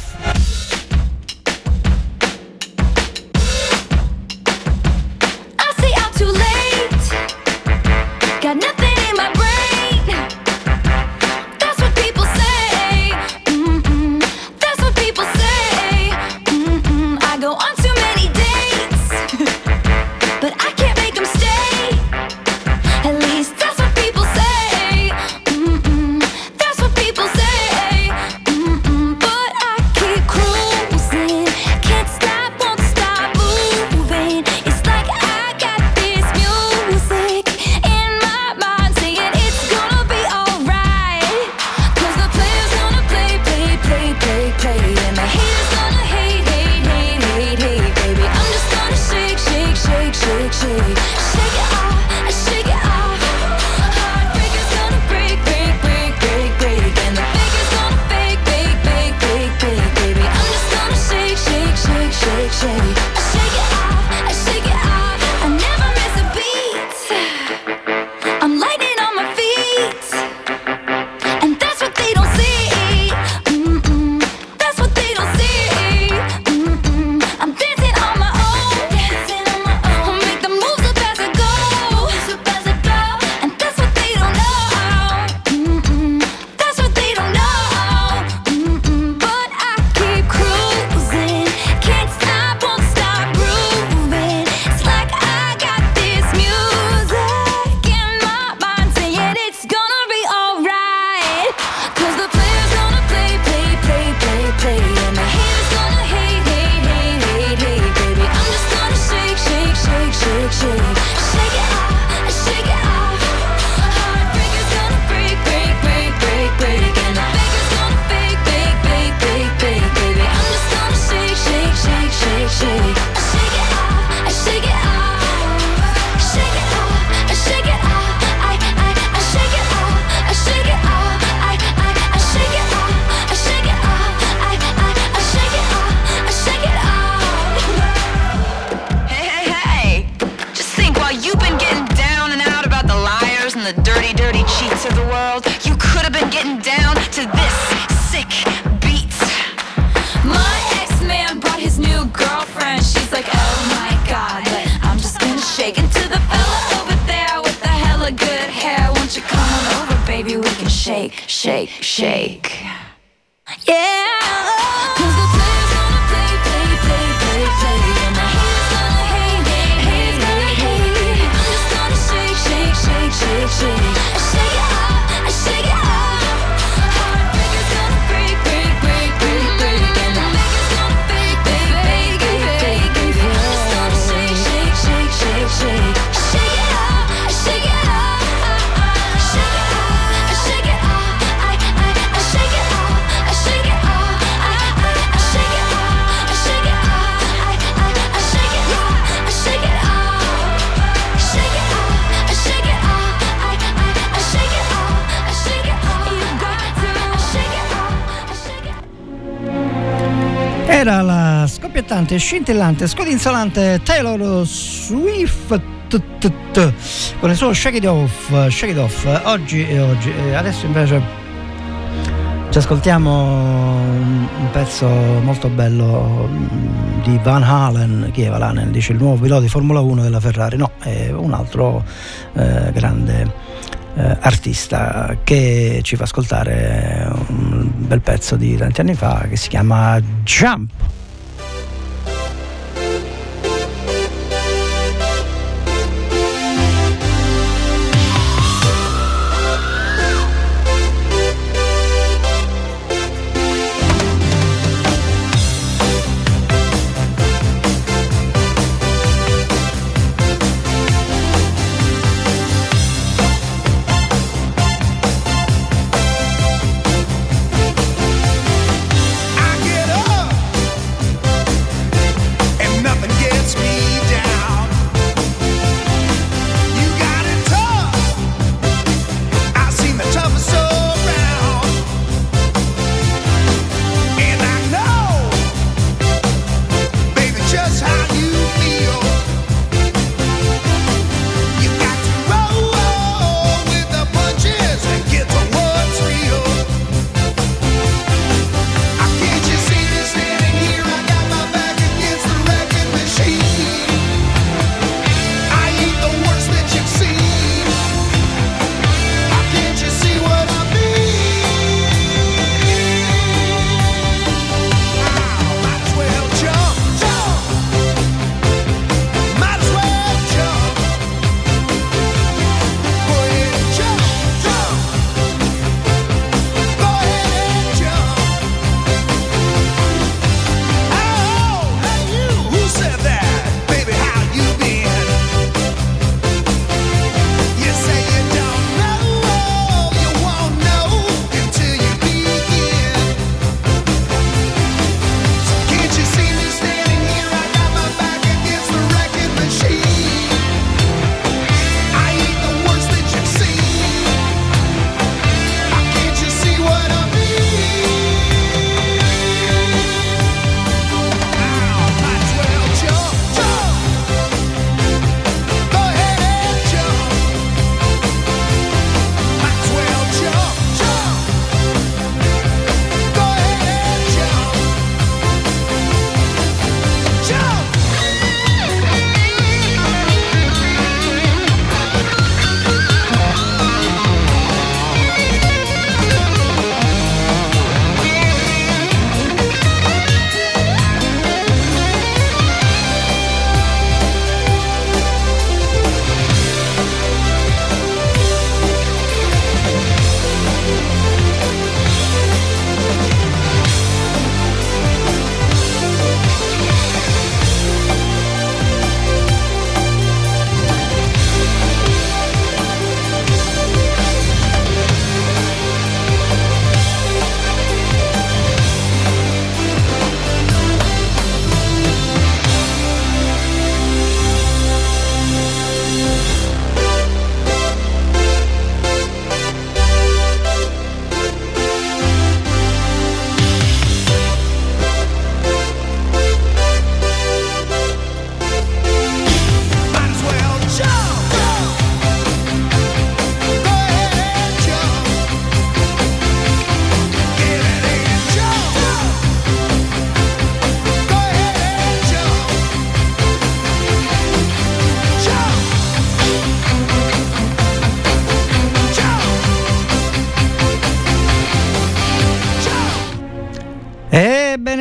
Era la scoppiettante, scintillante, scodinzolante Taylor Swift con il suo Shake It Off, Shake It Off. Oggi e oggi. Adesso invece ci ascoltiamo un pezzo molto bello di Van Halen. Chi è Van Halen? Dice il nuovo pilota di Formula uno della Ferrari. No, è un altro eh, grande Eh, artista che ci fa ascoltare un bel pezzo di tanti anni fa che si chiama Jump.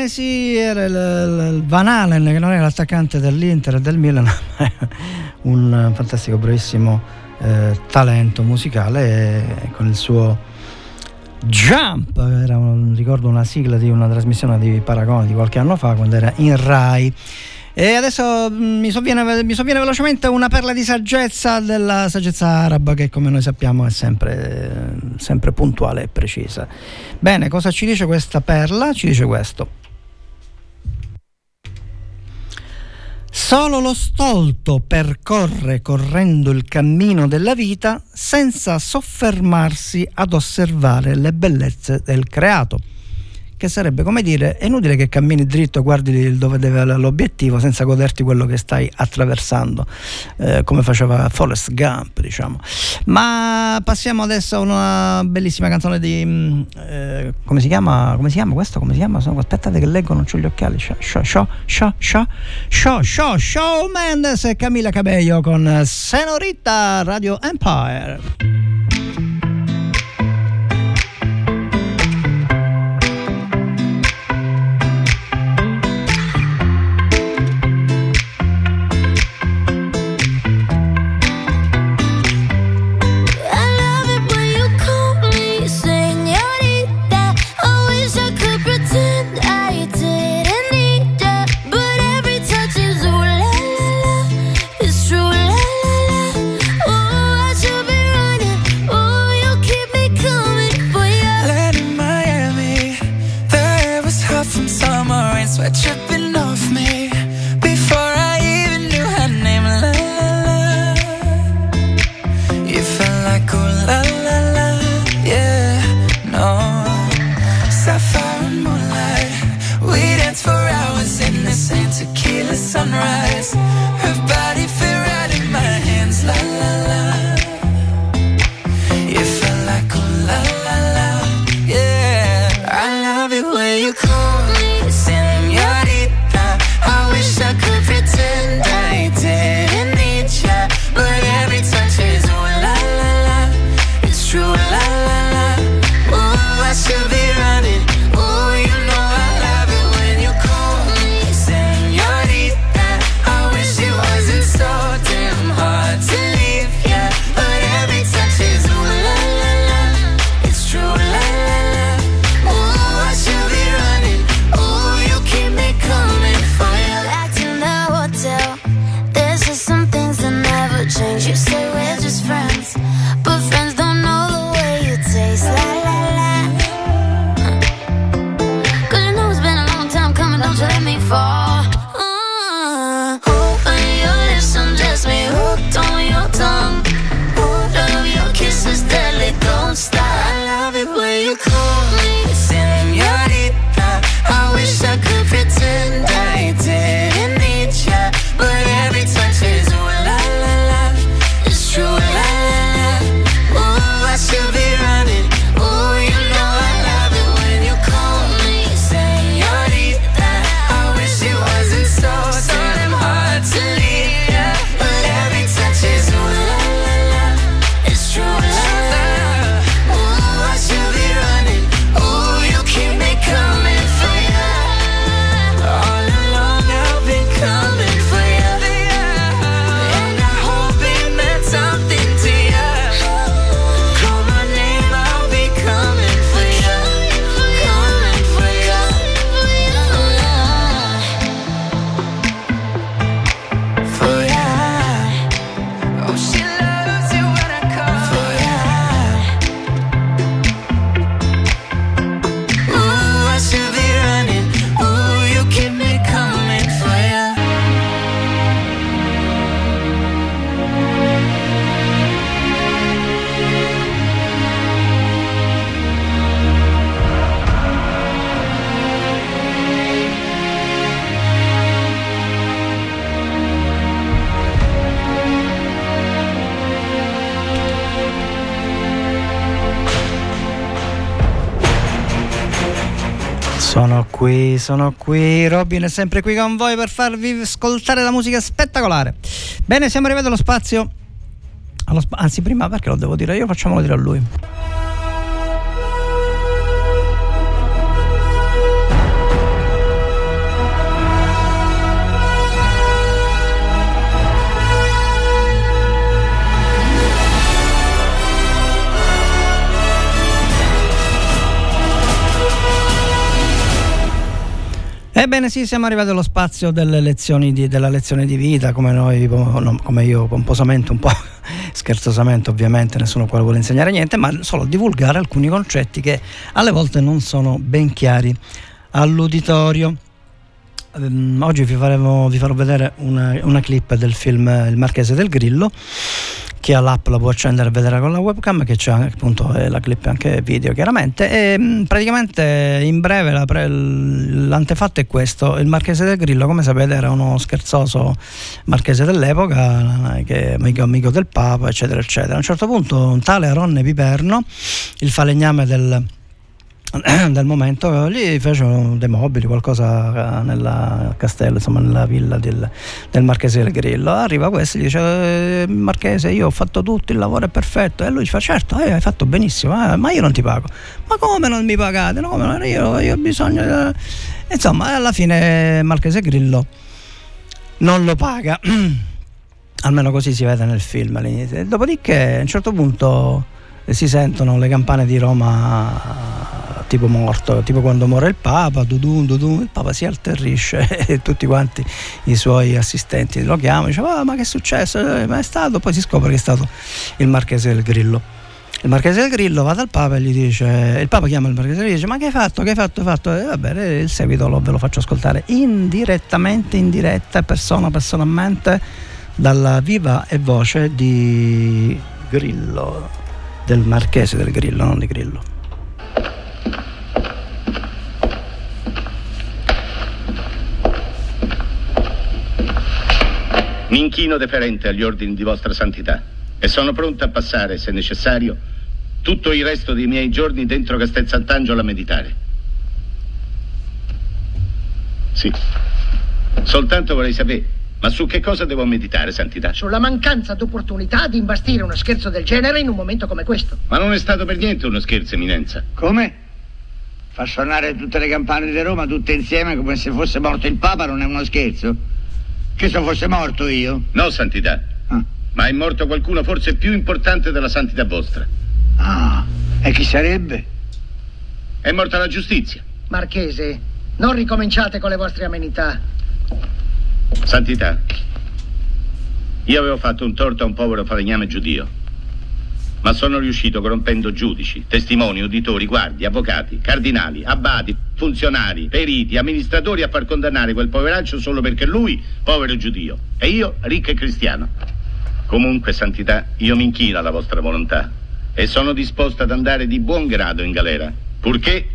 Ebbene sì, era il, il Van Halen, che non era l'attaccante dell'Inter e del Milan, ma un fantastico, bravissimo eh, talento musicale, e con il suo Jump, era un, ricordo una sigla di una trasmissione di Paragone di qualche anno fa, quando era in Rai. E adesso mi sovviene, mi sovviene velocemente una perla di saggezza, della saggezza araba, che come noi sappiamo è sempre, sempre puntuale e precisa. Bene, cosa ci dice questa perla? Ci dice questo: solo lo stolto percorre correndo il cammino della vita senza soffermarsi ad osservare le bellezze del creato. Che sarebbe come dire: è inutile che cammini dritto, guardi dove deve l'obiettivo, senza goderti quello che stai attraversando, eh, come faceva Forrest Gump, diciamo. Ma passiamo adesso a una bellissima canzone di eh, come si chiama? Come si chiama questo? Come si chiama? Aspettate che leggo, non c'ho gli occhiali. Show, show, show, show, show, show, show Mendes e Camila Cabello con Senorita, Radio Empire. Qui sono qui, Robin è sempre qui con voi per farvi ascoltare la musica spettacolare. Bene, siamo arrivati allo spazio. Allo sp- anzi, prima perché lo devo dire io, facciamolo dire a lui. Ebbene sì, siamo arrivati allo spazio delle lezioni di, della lezione di vita, come noi, come io pomposamente, un po' scherzosamente ovviamente, nessuno qua vuole insegnare niente, ma solo divulgare alcuni concetti che alle volte non sono ben chiari all'uditorio. Um, oggi vi, faremo, vi farò vedere una, una clip del film Il Marchese del Grillo. Chi ha l'app la può accendere e vedere con la webcam, che c'è appunto eh, la clip anche video chiaramente. E mh, praticamente in breve la pre- l'antefatto è questo: il Marchese del Grillo, come sapete, era uno scherzoso marchese dell'epoca, che amico, amico del Papa, eccetera eccetera. A un certo punto un tale Aronne Piperno, il falegname del del momento, lì fecero dei mobili, qualcosa nel castello, insomma nella villa del, del Marchese del Grillo. Arriva questo e dice: Marchese, io ho fatto tutto, il lavoro è perfetto. E lui fa: certo, eh, hai fatto benissimo, eh, ma io non ti pago. Ma come non mi pagate? No, come non? Io, io ho bisogno di... Insomma, alla fine Marchese Grillo non lo paga almeno così si vede nel film all'inizio. Dopodiché a un certo punto si sentono le campane di Roma tipo morto, tipo quando muore il Papa, dudun, dudun, il Papa si atterrisce e tutti quanti i suoi assistenti lo chiamano, dice: oh, ma che è successo? Ma è stato? Poi si scopre che è stato il Marchese del Grillo. Il Marchese del Grillo va dal Papa e gli dice, il Papa chiama il Marchese e gli dice: ma che hai fatto? Che hai fatto? Hai fatto? E vabbè, il seguito lo, ve lo faccio ascoltare indirettamente, in diretta, persona personalmente, dalla viva e voce di Grillo, del Marchese del Grillo, non di Grillo. Mi inchino deferente agli ordini di vostra santità e sono pronto a passare, se necessario, tutto il resto dei miei giorni dentro Castel Sant'Angelo a meditare. Sì, soltanto vorrei sapere, ma su che cosa devo meditare, santità? Sulla mancanza d'opportunità di imbastire uno scherzo del genere in un momento come questo. Ma non è stato per niente uno scherzo, eminenza. Come? Far suonare tutte le campane di Roma tutte insieme come se fosse morto il Papa non è uno scherzo? Che se fosse morto io? No, santità. Ah. Ma è morto qualcuno forse più importante della santità vostra. Ah, e chi sarebbe? È morta la giustizia. Marchese, non ricominciate con le vostre amenità. Santità, io avevo fatto un torto a un povero falegname giudio, ma sono riuscito corrompendo giudici, testimoni, uditori, guardie, avvocati, cardinali, abbati, funzionari, periti, amministratori a far condannare quel poveraccio solo perché lui, povero giudio, e io, ricco e cristiano. Comunque, santità, io mi inchino alla vostra volontà e sono disposto ad andare di buon grado in galera, purché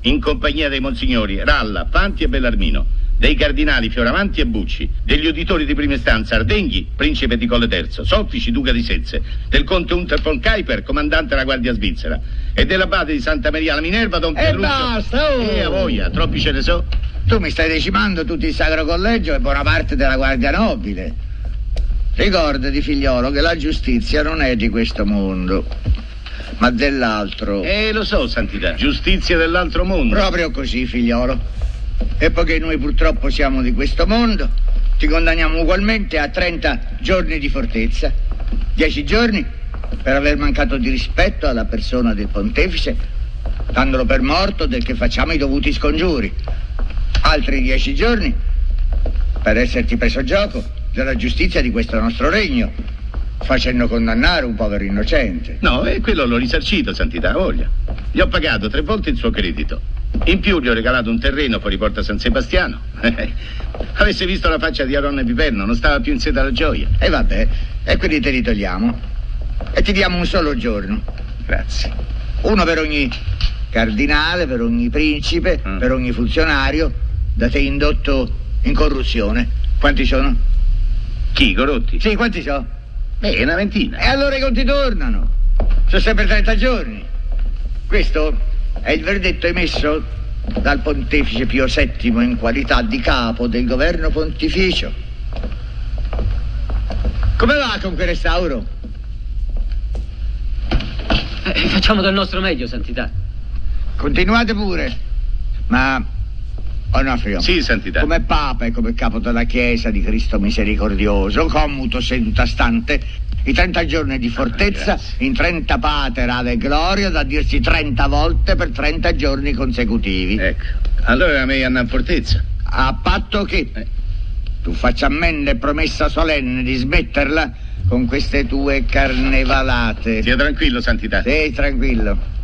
in compagnia dei monsignori Ralla, Fanti e Bellarmino, dei cardinali Fioravanti e Bucci, degli uditori di prima istanza Ardenghi, principe di Colle terzo, Soffici, duca di Sezze, del conte Hunter von Kuyper, comandante della guardia svizzera, e dell'abbate di Santa Maria la Minerva, Don Pierluigi. E basta! Oh. E a voglia, troppi ce ne so. Tu mi stai decimando tutto il Sacro Collegio e buona parte della Guardia Nobile. Ricordati, figliolo, che la giustizia non è di questo mondo, ma dell'altro. Eh, lo so, santità, giustizia dell'altro mondo. Proprio così, figliolo. E poiché noi purtroppo siamo di questo mondo, ti condanniamo ugualmente a trenta giorni di fortezza, dieci giorni per aver mancato di rispetto alla persona del pontefice, dandolo per morto, del che facciamo i dovuti scongiuri, altri dieci giorni per esserti preso gioco della giustizia di questo nostro regno, facendo condannare un povero innocente. No, e quello l'ho risarcito, santità, voglia. Gli ho pagato tre volte il suo credito. In più gli ho regalato un terreno fuori Porta San Sebastiano. Avesse visto la faccia di Aronne Piperno, non stava più in sé dalla gioia. E vabbè, e quindi te li togliamo e ti diamo un solo giorno. Grazie. Uno per ogni cardinale, per ogni principe, mm. per ogni funzionario da te indotto in corruzione. Quanti sono? Chi, corrotti? Sì, quanti sono? Beh, una ventina. E allora i conti tornano. Sono sempre trenta giorni. Questo è il verdetto emesso dal pontefice Pio settimo in qualità di capo del governo pontificio. Come va con quel restauro? Eh, facciamo del nostro meglio, santità. Continuate pure. Ma Onofrio, sì, santità, come papa e come capo della Chiesa di Cristo misericordioso, commuto seduta stante i trenta giorni di fortezza, ah, in trenta pater ave gloria, da dirsi trenta volte per trenta giorni consecutivi. Ecco, allora a me hanno fortezza. a patto che eh, tu faccia ammenda e promessa solenne di smetterla con queste tue carnevalate. Sia tranquillo, Santità. Sì, tranquillo.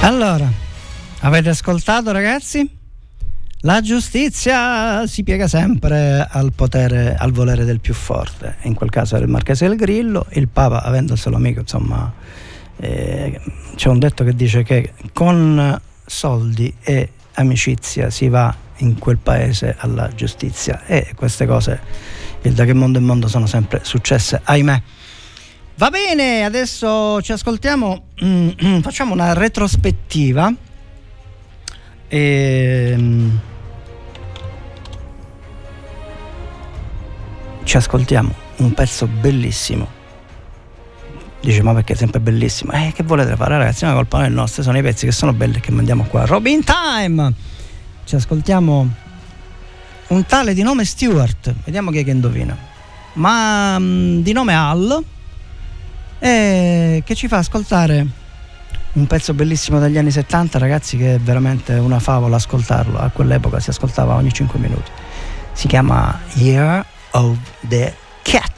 Allora, avete ascoltato, ragazzi? La giustizia si piega sempre al potere, al volere del più forte. In quel caso era il Marchese del Grillo. Il Papa, avendoselo amico, insomma, eh, c'è un detto che dice che con soldi e amicizia si va in quel paese alla giustizia. E queste cose, da che mondo in mondo, sono sempre successe, ahimè. Va bene, adesso ci ascoltiamo, facciamo una retrospettiva e ci ascoltiamo un pezzo bellissimo. Dice, ma perché è sempre bellissimo? Eh, che volete fare, ragazzi? Una colpa non è nostra, sono i pezzi che sono belli che mandiamo qua. Robin Time! Ci ascoltiamo un tale di nome Stewart, vediamo chi è che indovina, ma di nome Al, e che ci fa ascoltare un pezzo bellissimo dagli anni settanta, ragazzi, che è veramente una favola ascoltarlo. A quell'epoca si ascoltava ogni cinque minuti. Si chiama Year of the Cat.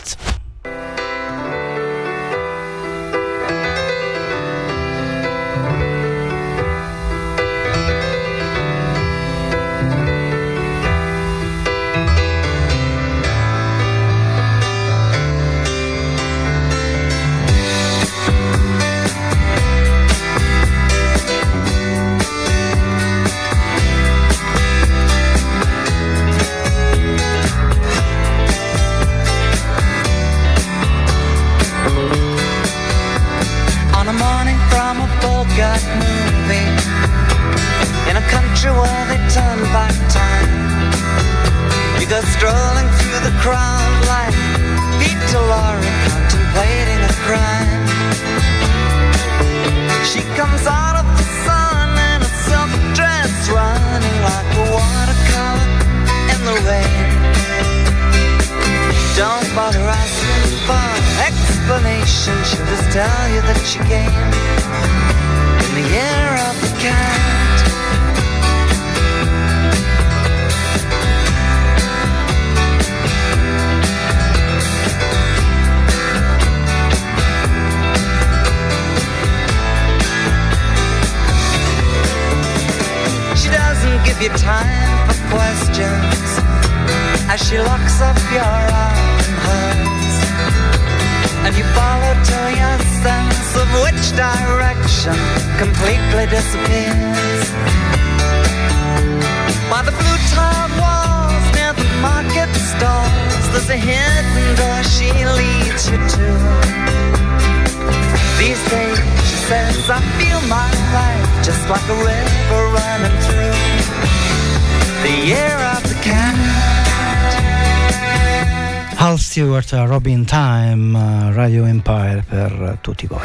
Al Stewart, Robin Time, Radio Empire per tutti voi.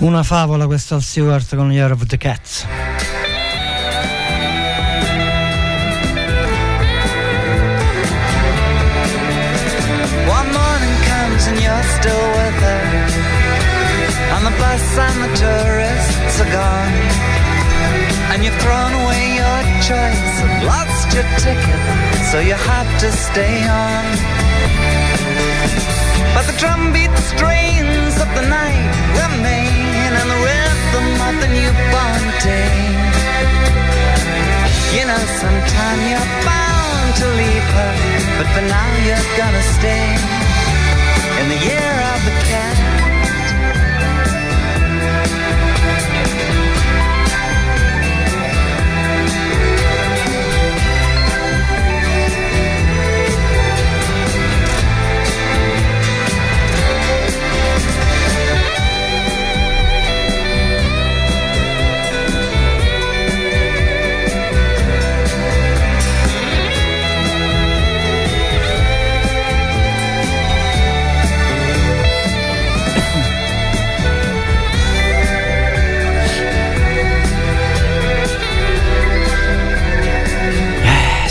Una favola questo Al Stewart con Year of the Cat. One morning comes and you're still with her. On the bus and the tourists are gone. and you've thrown away your choice and lost your ticket, so you have to stay on. But the drumbeat strains of the night remain, and the rhythm of the newborn day. You know, sometime you're bound to leave her, but for now you're gonna stay in the year of the cat.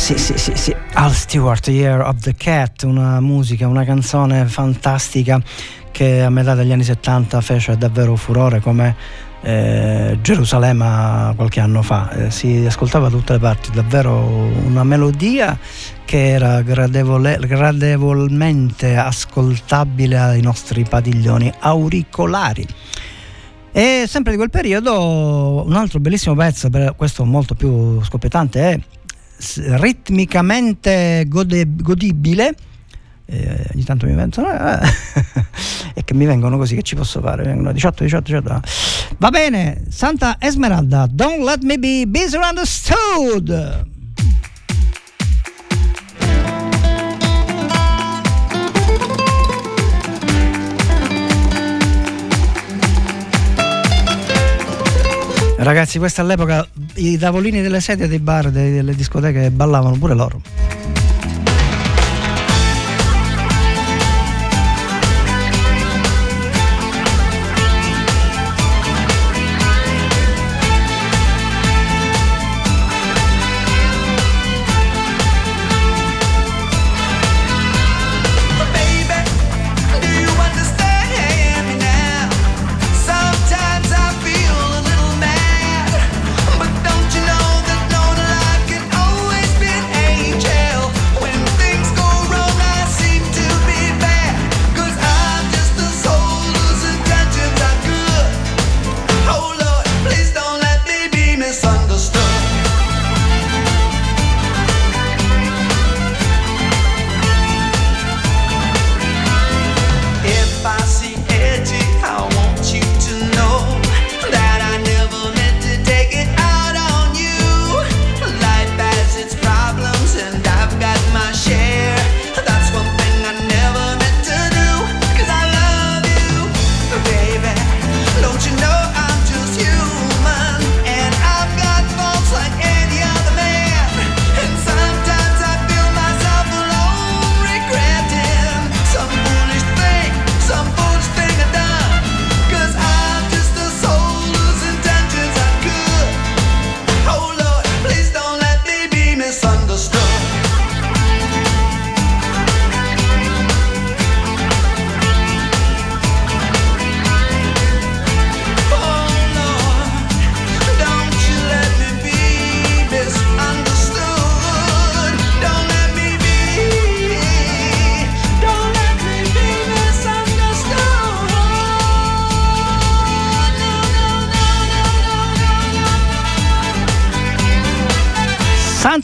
Sì, sì, sì, sì. Al Stewart, Year of the Cat, una musica, una canzone fantastica che a metà degli anni settanta fece davvero furore, come eh, Gerusalemme qualche anno fa. Eh, si ascoltava da tutte le parti, davvero una melodia che era gradevole, gradevolmente ascoltabile ai nostri padiglioni auricolari. E sempre di quel periodo un altro bellissimo pezzo, questo molto più scoppiettante, è ritmicamente gode- godibile eh, ogni tanto mi vengono eh, e che mi vengono così, che ci posso fare, mi vengono diciotto diciotto diciotto. Va bene, Santa Esmeralda, Don't Let Me Be Misunderstood. Ragazzi, questa all'epoca i tavolini delle sedie dei bar, delle discoteche ballavano pure loro.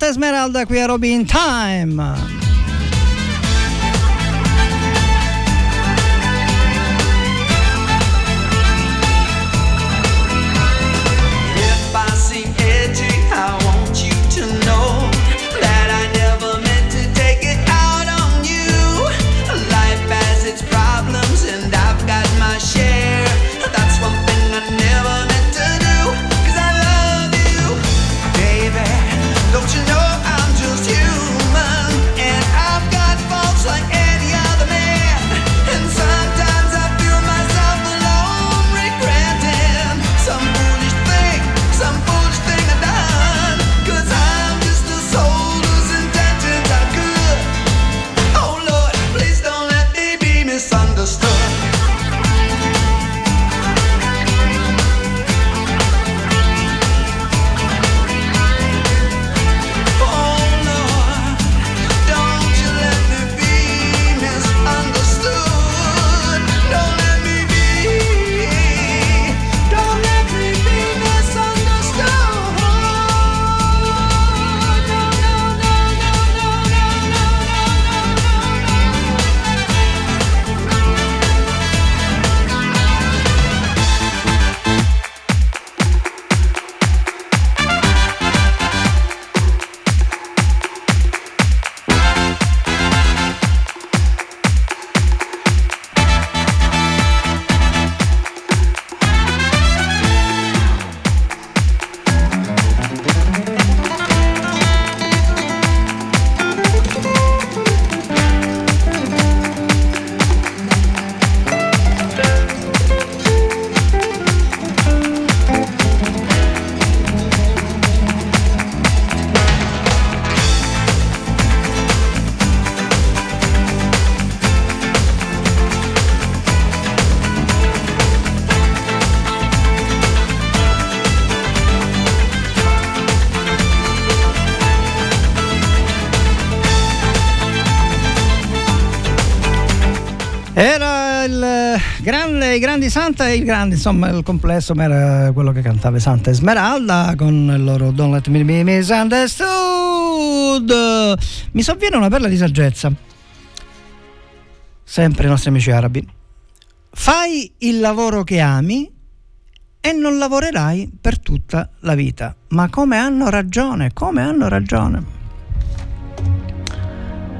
Esmeralda qui a Robin Time. If I seem edgy, I want you to know that I never meant to take it out on you. Life has its problems and I've got my share. That's one thing I never meant to do, 'cause I love you, baby. Don't you know? Human and Era il grande, i grandi Santa, il grande, insomma, il complesso era quello che cantava Santa Esmeralda con il loro Don't Let Me Be Misunderstood. Mi sovviene una bella disaggezza, sempre i nostri amici arabi. Fai il lavoro che ami e non lavorerai per tutta la vita. Ma come hanno ragione, come hanno ragione.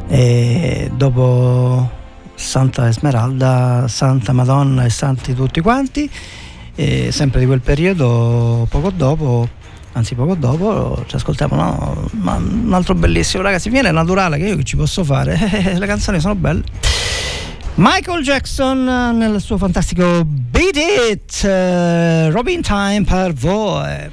E dopo Santa Esmeralda, Santa Madonna e santi tutti quanti, e sempre di quel periodo, poco dopo, anzi poco dopo, ci ascoltiamo, no? Ma un altro bellissimo, ragazzi, viene naturale, che io che ci posso fare? Le canzoni sono belle. Michael Jackson nel suo fantastico Beat It. Robin Time per voi.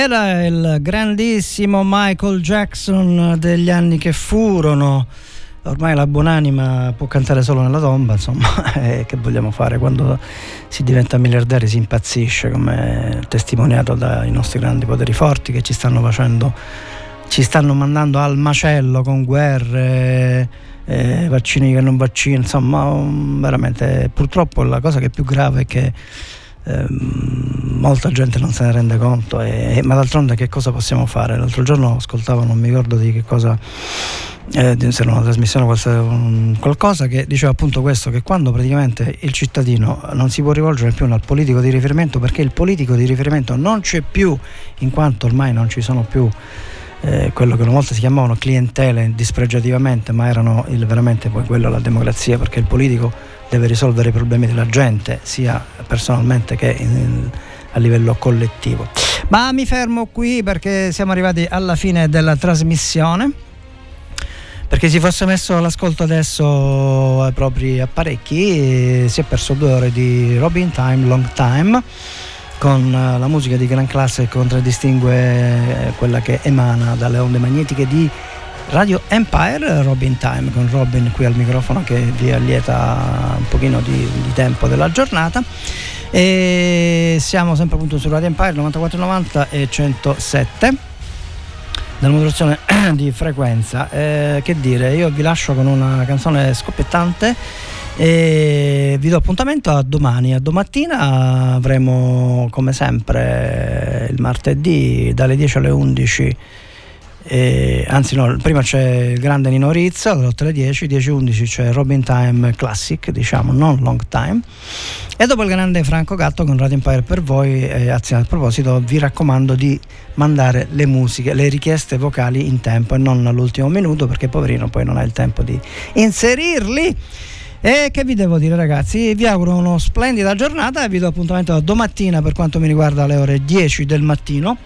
Era il grandissimo Michael Jackson degli anni che furono. Ormai la buonanima può cantare solo nella tomba, insomma, eh, che vogliamo fare? Quando si diventa miliardari si impazzisce, come testimoniato dai nostri grandi poteri forti che ci stanno facendo, ci stanno mandando al macello con guerre, eh, vaccini che non vaccini, insomma, um, veramente purtroppo la cosa che è più grave è che eh, molta gente non se ne rende conto, e, ma d'altronde che cosa possiamo fare? L'altro giorno ascoltavo, non mi ricordo di che cosa, Eh, se non una trasmissione qualcosa che diceva appunto questo, che quando praticamente il cittadino non si può rivolgere più al politico di riferimento, perché il politico di riferimento non c'è più, in quanto ormai non ci sono più eh, quello che una volta si chiamavano clientele dispregiativamente, ma erano il, veramente poi quella la democrazia, perché il politico deve risolvere i problemi della gente sia personalmente che in, in, a livello collettivo. Ma mi fermo qui perché siamo arrivati alla fine della trasmissione. Perché si fosse messo all'ascolto adesso ai propri apparecchi e si è perso due ore di Robin Time, Long Time, con la musica di gran classe che contraddistingue quella che emana dalle onde magnetiche di Radio Empire. Robin Time con Robin qui al microfono che vi allieta un pochino di, di tempo della giornata, e siamo sempre appunto su Radio Empire novantaquattro novanta e centosette dalla modulazione di frequenza. Eh, che dire, io vi lascio con una canzone scoppiettante e vi do appuntamento a domani. A domattina avremo come sempre il martedì dalle dieci alle undici, eh, anzi no, prima c'è il grande Nino Rizzo alle otto alle dieci, dieci undici c'è Robin Time Classic, diciamo non Long Time, e dopo il grande Franco Gatto con Radio Empire per voi. Eh, anzi, a proposito, vi raccomando di mandare le musiche, le richieste vocali in tempo e non all'ultimo minuto, perché poverino poi non ha il tempo di inserirli. E che vi devo dire, ragazzi, vi auguro una splendida giornata e vi do appuntamento a domattina per quanto mi riguarda alle ore dieci del mattino,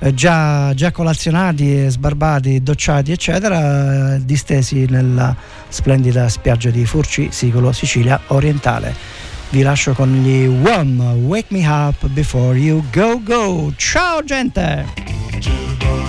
eh, già, già colazionati, sbarbati, docciati eccetera, distesi nella splendida spiaggia di Furci Siculo, Sicilia orientale. Vi lascio con gli Wham! Wake Me Up Before You Go Go. Ciao gente!